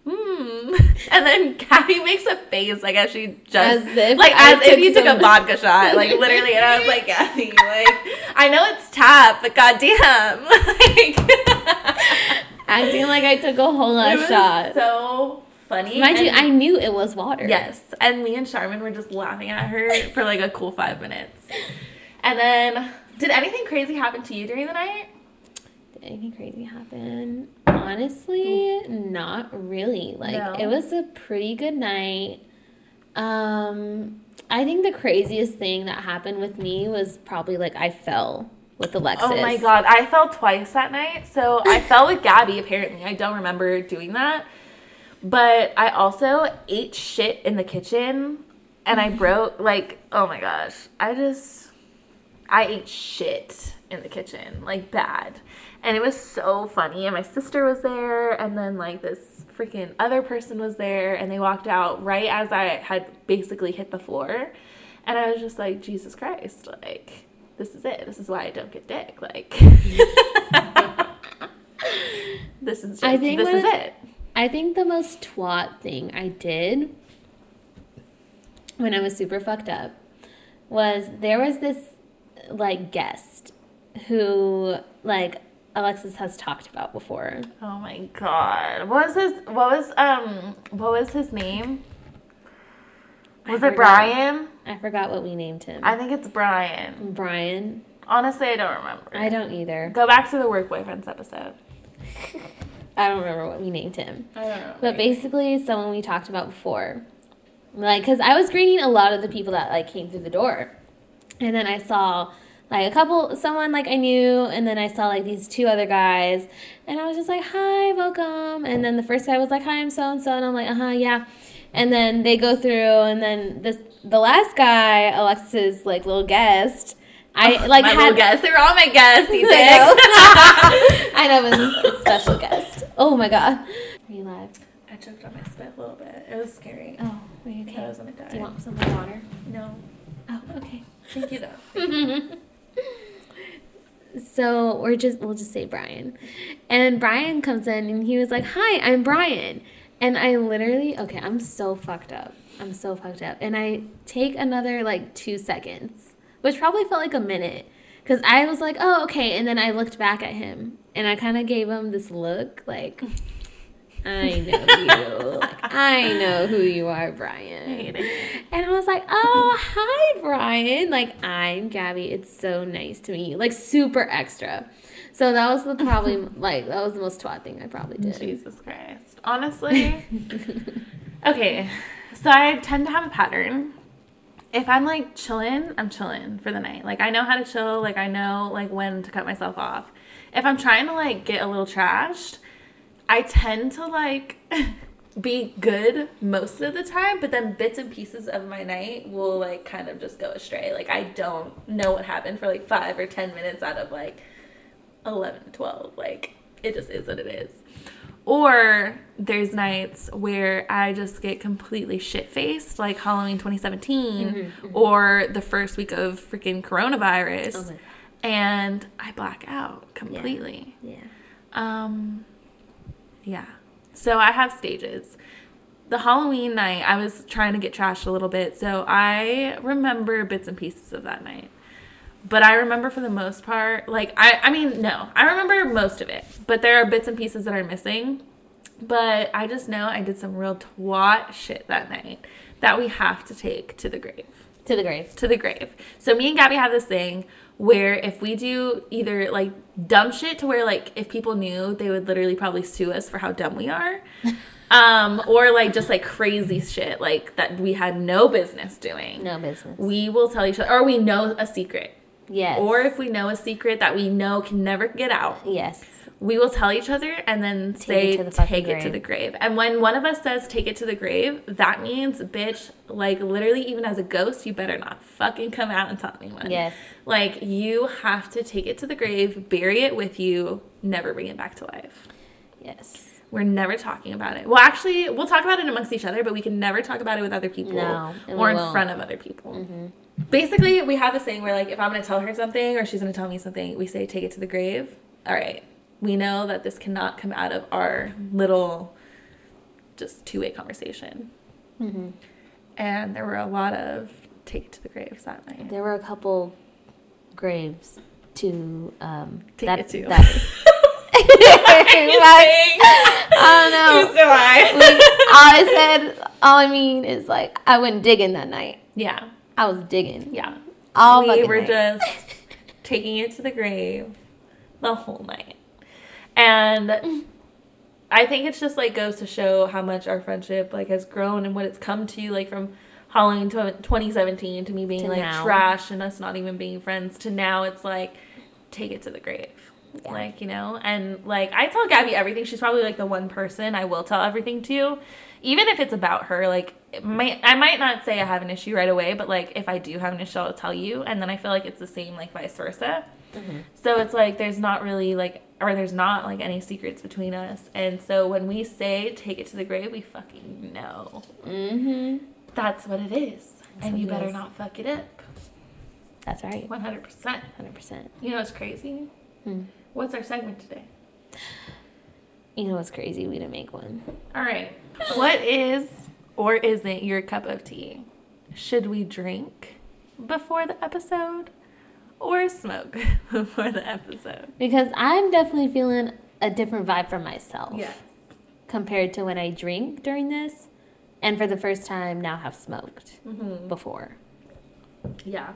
Hmm. And then Gabby makes a face like as she just as if like I as if you some... took a vodka shot, like literally. And I was like, Gabby, like I know it's tap, but goddamn, like acting like I took a whole lot of shot. So funny, mind and, you, I knew it was water. Yes, and me and Charmin were just laughing at her for like a cool five minutes. And then, did anything crazy happen to you during the night? Anything crazy happen? Honestly, not really. Like, no. It was a pretty good night. Um, I think the craziest thing that happened with me was probably, like, I fell with Alexis. Oh, my God. I fell twice that night. So, I fell with Gabby, apparently. I don't remember doing that. But I also ate shit in the kitchen. And I broke, like, oh, my gosh. I just, I ate shit in the kitchen. Like, bad. And it was so funny. And my sister was there. And then, like, this freaking other person was there. And they walked out right as I had basically hit the floor. And I was just like, Jesus Christ. Like, this is it. This is why I don't get dick. Like, this is just, I think this is it. I think the most twat thing I did when I was super fucked up was there was this, like, guest who, like, Alexis has talked about before. Oh my God. What was his what was um what was his name? Was it Brian? I forgot what we named him. I think it's Brian. Brian. Honestly, I don't remember. I don't either. Go back to the work boyfriends episode. I don't remember what we named him. I don't know. But basically someone we talked about before. Like, cuz I was greeting a lot of the people that, like, came through the door. And then I saw Like, a couple, someone, like, I knew, and then I saw, like, these two other guys, and I was just like, hi, welcome, and then the first guy was like, hi, I'm so-and-so, and I'm like, uh-huh, yeah, and then they go through, and then this, the last guy, Alexis, like, little guest, I, like, my had... My little guest, they were all my guests, you think? I know, it was a special guest. Oh, my God. Are you live? I choked on my spit a little bit. It was scary. Oh, were you okay? I was gonna die. Do you want some water? No. Oh, okay. Thank you, though. So we're just, we'll just say Brian. And Brian comes in and he was like, hi, I'm Brian. And I literally, okay, I'm so fucked up. I'm so fucked up. And I take another like two seconds, which probably felt like a minute. Because I was like, oh, okay. And then I looked back at him and I kind of gave him this look like, I know you. Like, I know who you are, Brian. And I was like, oh, hi, Brian. Like, I'm Gabby. It's so nice to meet you. Like, super extra. So that was the probably, like, that was the most twat thing I probably did. Jesus Christ. Honestly. Okay. So I tend to have a pattern. If I'm, like, chilling, I'm chilling for the night. Like, I know how to chill. Like, I know, like, when to cut myself off. If I'm trying to, like, get a little trashed, I tend to, like, be good most of the time. But then bits and pieces of my night will, like, kind of just go astray. Like, I don't know what happened for, like, five or ten minutes out of, like, eleven, twelve. Like, it just is what it is. Or there's nights where I just get completely shit-faced, like Halloween twenty seventeen, mm-hmm, mm-hmm, or the first week of freaking coronavirus, okay, and I black out completely. Yeah. Yeah. Um, yeah. So I have stages. The Halloween night, I was trying to get trashed a little bit, so I remember bits and pieces of that night. But I remember for the most part, like, I, I mean, no, I remember most of it, but there are bits and pieces that are missing. But I just know I did some real twat shit that night that we have to take to the grave. To the grave. To the grave. So me and Gabby have this thing where if we do either, like, dumb shit to where, like, if people knew, they would literally probably sue us for how dumb we are. Um, or, like, just, like, crazy shit, like, that we had no business doing. No business. We will tell each other, or we know a secret. Yes. Or if we know a secret that we know can never get out. Yes. We will tell each other and then take say, it the take it grave. to the grave. And when one of us says, take it to the grave, that means, bitch, like, literally even as a ghost, you better not fucking come out and tell anyone. Yes. Like, you have to take it to the grave, bury it with you, never bring it back to life. Yes. We're never talking about it. Well, actually, we'll talk about it amongst each other, but we can never talk about it with other people no, or in won't. front of other people. Mm-hmm. Basically, we have this thing where, like, if I'm going to tell her something or she's going to tell me something, we say, take it to the grave. All right. We know that this cannot come out of our little just two-way conversation. Mm-hmm. And there were a lot of take it to the graves that night. There were a couple graves to um, take that, it to. That. I don't know. So high. Like, all I said, all I mean is, like, I went digging that night. Yeah. I was digging. Yeah. All we were night. just taking it to the grave the whole night. And I think it's just, like, goes to show how much our friendship, like, has grown and what it's come to, like, from Halloween twenty seventeen to me being, to like, now. trash and us not even being friends to now it's, like, take it to the grave. Yeah. Like, you know? And, like, I tell Gabby everything. She's probably, like, the one person I will tell everything to. Even if it's about her, like, it might, I might not say I have an issue right away, but, like, if I do have an issue, I'll tell you. And then I feel like it's the same, like, vice versa. Mm-hmm. So it's, like, there's not really, like, or there's not, like, any secrets between us. And so when we say take it to the grave, we fucking know. Mm-hmm. That's what it is. That's and you better is. not fuck it up. That's right. one hundred percent. one hundred percent. You know what's crazy? Hmm. What's our segment today? You know what's crazy? We didn't make one. All right. What is or isn't your cup of tea? Should we drink before the episode or smoke before the episode? Because I'm definitely feeling a different vibe from myself. Yes. Compared to when I drink during this and for the first time now have smoked mm-hmm. before. Yeah.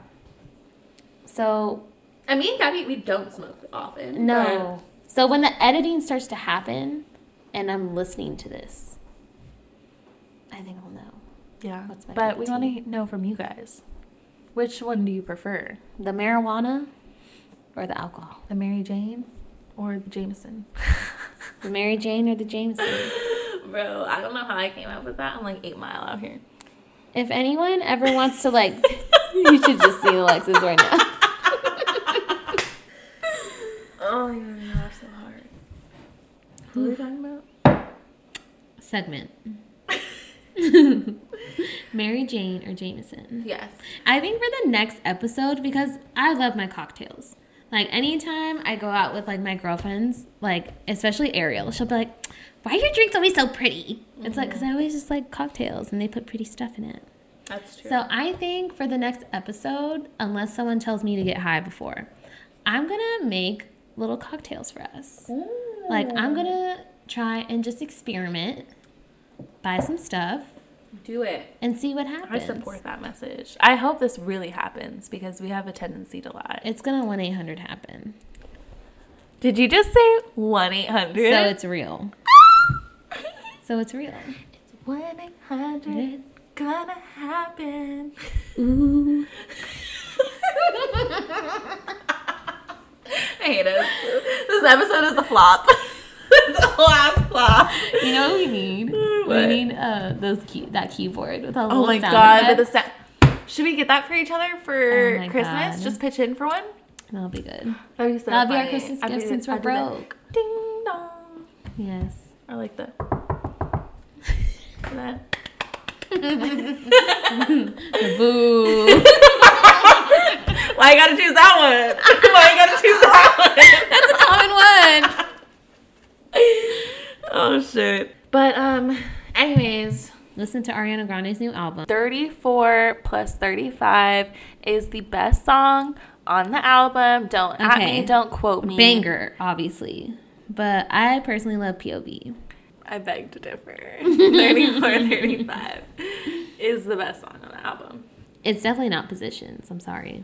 So... I mean, Gabby, we don't smoke often. No. But. So when the editing starts to happen and I'm listening to this, I think I'll know. Yeah. What's my but we want to know from you guys. Which one do you prefer? The marijuana or the alcohol? The Mary Jane or the Jameson? The Mary Jane or the Jameson? Bro, I don't know how I came up with that. I'm like eight mile out here. If anyone ever wants to, like, you should just see Alexis right now. Oh, you're going to laugh so hard. Who are we talking about? Segment. Mary Jane or Jameson. Yes. I think for the next episode, because I love my cocktails. Like, anytime I go out with, like, my girlfriends, like, especially Ariel, she'll be like, why are your drinks always so pretty? Mm-hmm. It's like, because I always just like cocktails, and they put pretty stuff in it. That's true. So I think for the next episode, unless someone tells me to get high before, I'm going to make little cocktails for us. Ooh. Like, I'm going to try and just experiment, buy some stuff. Do it. And see what happens. I support that message. I hope this really happens because we have a tendency to lie. It's going to one eight hundred happen. Did you just say one eight hundred? So it's real. So it's real. It's one eight hundred. Gonna happen. Ooh. I hate us. This episode is a flop. It's a last flop. You know what we need? What? We need uh, those key- that keyboard with all the oh little sound. Oh my god! With the sa- Should we get that for each other for oh Christmas? God. Just pitch in for one. That'll be good. That'll be, so That'll be our Christmas I'll gift do, since we're I'll broke. Ding dong. Yes. I like the. That. Boo. Why you gotta choose that one? Why you gotta choose that one? That's a common one. Oh shit. But um anyways, listen to Ariana Grande's new album. thirty-four plus thirty-five is the best song on the album. Don't okay. at me, don't quote me. Banger, obviously. But I personally love P O V. I beg to differ. thirty-four thirty-five is the best song on the album. It's definitely not Positions. I'm sorry.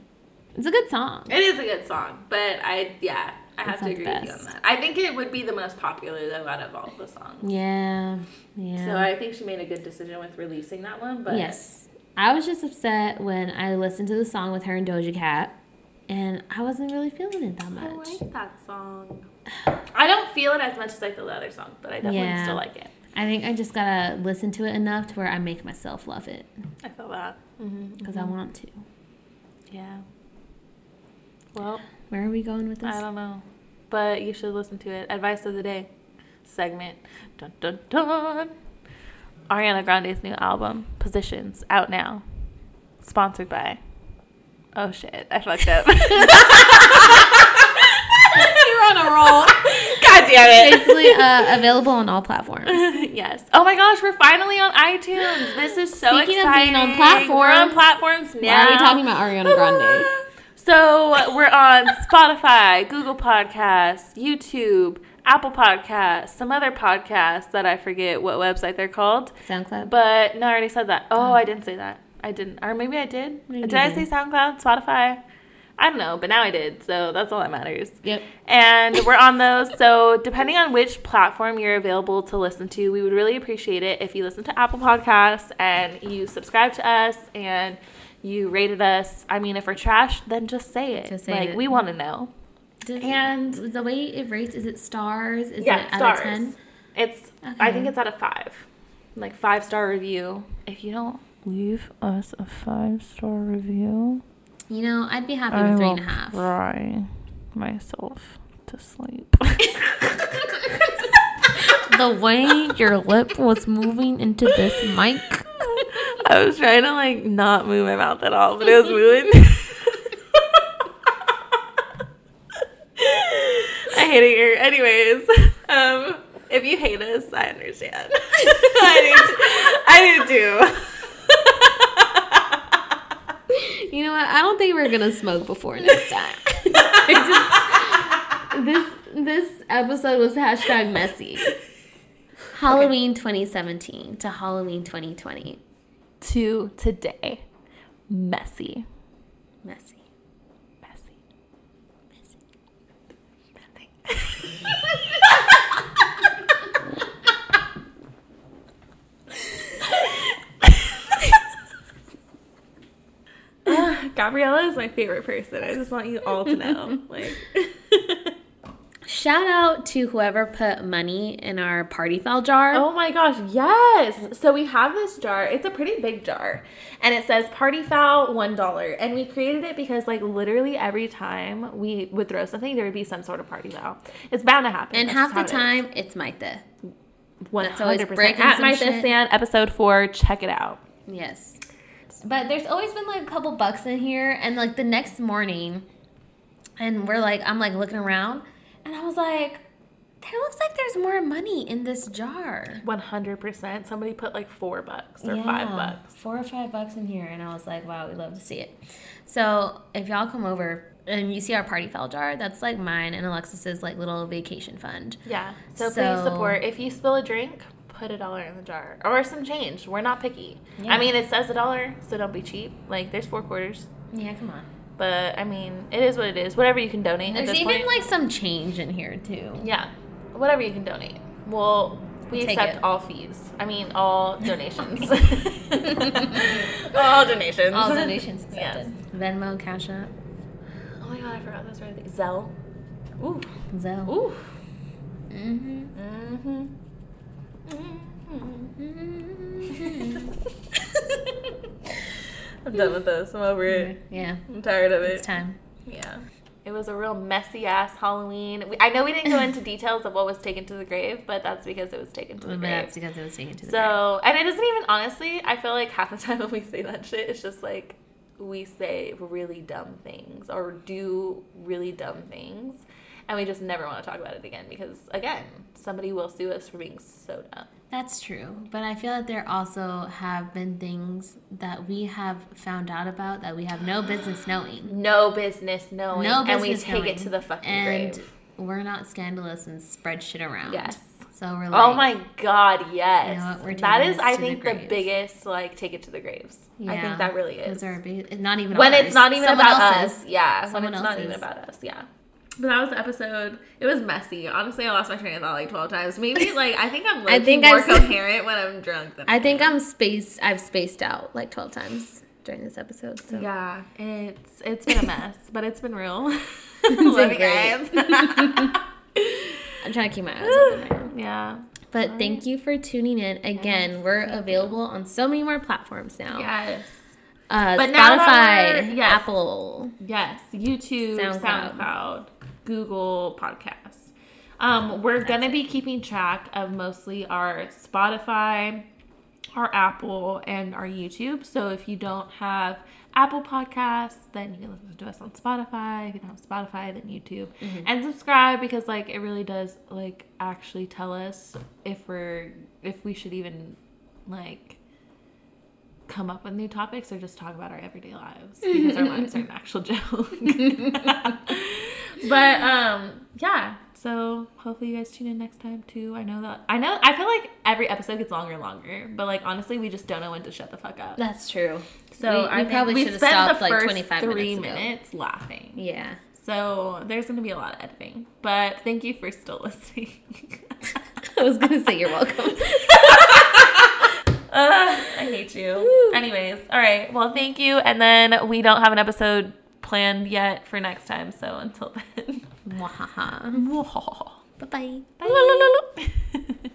It's a good song. It is a good song. But I, yeah, I have to agree with you on that. I think it would be the most popular, though, out of all the songs. Yeah. Yeah. So I think she made a good decision with releasing that one. But yes. I was just upset when I listened to the song with her and Doja Cat, and I wasn't really feeling it that much. I like that song. I don't feel it as much as I feel the other song, but I definitely yeah. still like it. I think I just gotta listen to it enough to where I make myself love it. I feel that. Because mm-hmm. I want to. Yeah. Well. Where are we going with this? I don't know. But you should listen to it. Advice of the Day segment. Dun, dun, dun. Ariana Grande's new album, Positions, out now. Sponsored by. Oh, shit. I fucked up. You're on a roll. God damn it. Basically uh, available on all platforms. Yes. Oh my gosh, we're finally on iTunes. This is so Speaking exciting. Speaking of being on platforms. We're on platforms now. Why are we talking about Ariana Grande? So we're on Spotify, Google Podcasts, YouTube, Apple Podcasts, some other podcasts that I forget what website they're called. SoundCloud. But no, I already said that. Oh, oh. I didn't say that. I didn't. Or maybe I did. Maybe did I did. say SoundCloud, Spotify? I don't know, but now I did, so that's all that matters. Yep. And we're on those, so depending on which platform you're available to listen to, we would really appreciate it if you listen to Apple Podcasts and you subscribe to us and you rated us. I mean, if we're trash, then just say it. Just say like, it. We want to know. Does and it, the way it rates, is it stars? Is yeah, it stars. Out of ten? It's, okay. I think it's out of five. Like, five-star review. If you don't leave us a five-star review... You know, I'd be happy with three and a half. Cry myself to sleep. The way your lip was moving into this mic. I was trying to like not move my mouth at all, but it was moving. I hate it here. Anyways, um, if you hate us, I understand. I do. I do too. You know what? I don't think we're going to smoke before next time. Just, this this episode was hashtag messy. Halloween okay. twenty seventeen to Halloween twenty twenty. To today. Messy. Messy. Messy. Messy. Nothing. Gabriella is my favorite person. I just want you all to know. Like, shout out to whoever put money in our party foul jar. Oh my gosh, yes. So we have this jar. It's a pretty big jar. And it says party foul, one dollar. And we created it because like literally every time we would throw something, there would be some sort of party foul. It's bound to happen. And half the time, it's Maitha. one hundred percent. At Maitha San, episode four. Check it out. Yes. But there's always been, like, a couple bucks in here. And, like, the next morning, And we're like, I'm like looking around, and I was like, there looks like there's more money in this jar. one hundred percent. Somebody put like four bucks or yeah, five bucks. Four or five bucks in here. And I was like, wow, we love to see it. So if y'all come over and you see our party foul jar, that's like mine and Alexis's like little vacation fund. Yeah. So, so please support. If you spill a drink, put a dollar in the jar or some change. We're not picky. Yeah. I mean, it says a dollar, so don't be cheap. Like there's four quarters. Yeah, come on. But I mean, it is what it is. Whatever you can donate. There's at this even point. Like some change in here too. Yeah. Whatever you can donate. Well, we Take accept it. all fees. I mean, all donations. all donations. All donations accepted. Yes. Venmo, Cash App. Oh my God, I forgot those right. Zelle. Ooh. Zelle. Ooh. Mm-hmm. Mm-hmm. Mm-hmm. I'm done with this. I'm over it. Yeah. I'm tired of it. It's time. Yeah. It was a real messy-ass Halloween. We, I know we didn't go into details of what was taken to the grave, but that's because it was taken to the grave. That's because it was taken to the grave. So, and it doesn't even, honestly, I feel like half the time when we say that shit, it's just like we say really dumb things or do really dumb things, and we just never want to talk about it again because, again, somebody will sue us for being so dumb. That's true, but I feel that there also have been things that we have found out about that we have no business knowing. No business knowing. No business knowing. And we take knowing. it to the fucking and grave. And we're not scandalous and spread shit around. Yes. So we're like, oh my God, yes. You know what? We're taking that is, I think, the, the biggest, like, take it to the graves. Yeah. I think that really is. Those are big, not even when ours. It's not even Someone about else's. us. Yeah. Someone when it's else's. not even about us. Yeah. But that was the episode. It was messy. Honestly, I lost my train of thought like twelve times. Maybe like I think I'm like I think more I, coherent when I'm drunk than I, I think am. I'm spaced. I've spaced out like twelve times during this episode. So. Yeah, it's it's been a mess, but it's been real. Love you guys. I'm trying to keep my eyes open right now. Yeah. But right. Thank you for tuning in again. Yes, we're available you. on so many more platforms now. Yes. Uh, but Spotify, yes. Apple, yes, YouTube, SoundCloud. SoundCloud. Google Podcasts. Um, we're That's gonna it. be keeping track of mostly our Spotify, our Apple, and our YouTube. So if you don't have Apple Podcasts, then you can listen to us on Spotify. If you don't have Spotify, then YouTube, mm-hmm. and subscribe because like it really does like actually tell us if we're if we should even like come up with new topics or just talk about our everyday lives because our lives are an actual joke. But, um, yeah, so hopefully you guys tune in next time, too. I know that, I know, I feel like every episode gets longer and longer, but, like, honestly, we just don't know when to shut the fuck up. That's true. So, we, we I probably should have stopped, like, twenty-five minutes ago. We spent the first three minutes laughing. Yeah. So, there's going to be a lot of editing, but thank you for still listening. I was going to say you're welcome. Uh, I hate you. Ooh. Anyways, all right, well, thank you, and then we don't have an episode planned yet for next time, so until then. Mwahaha. Mwahaha. Bye-bye. Bye.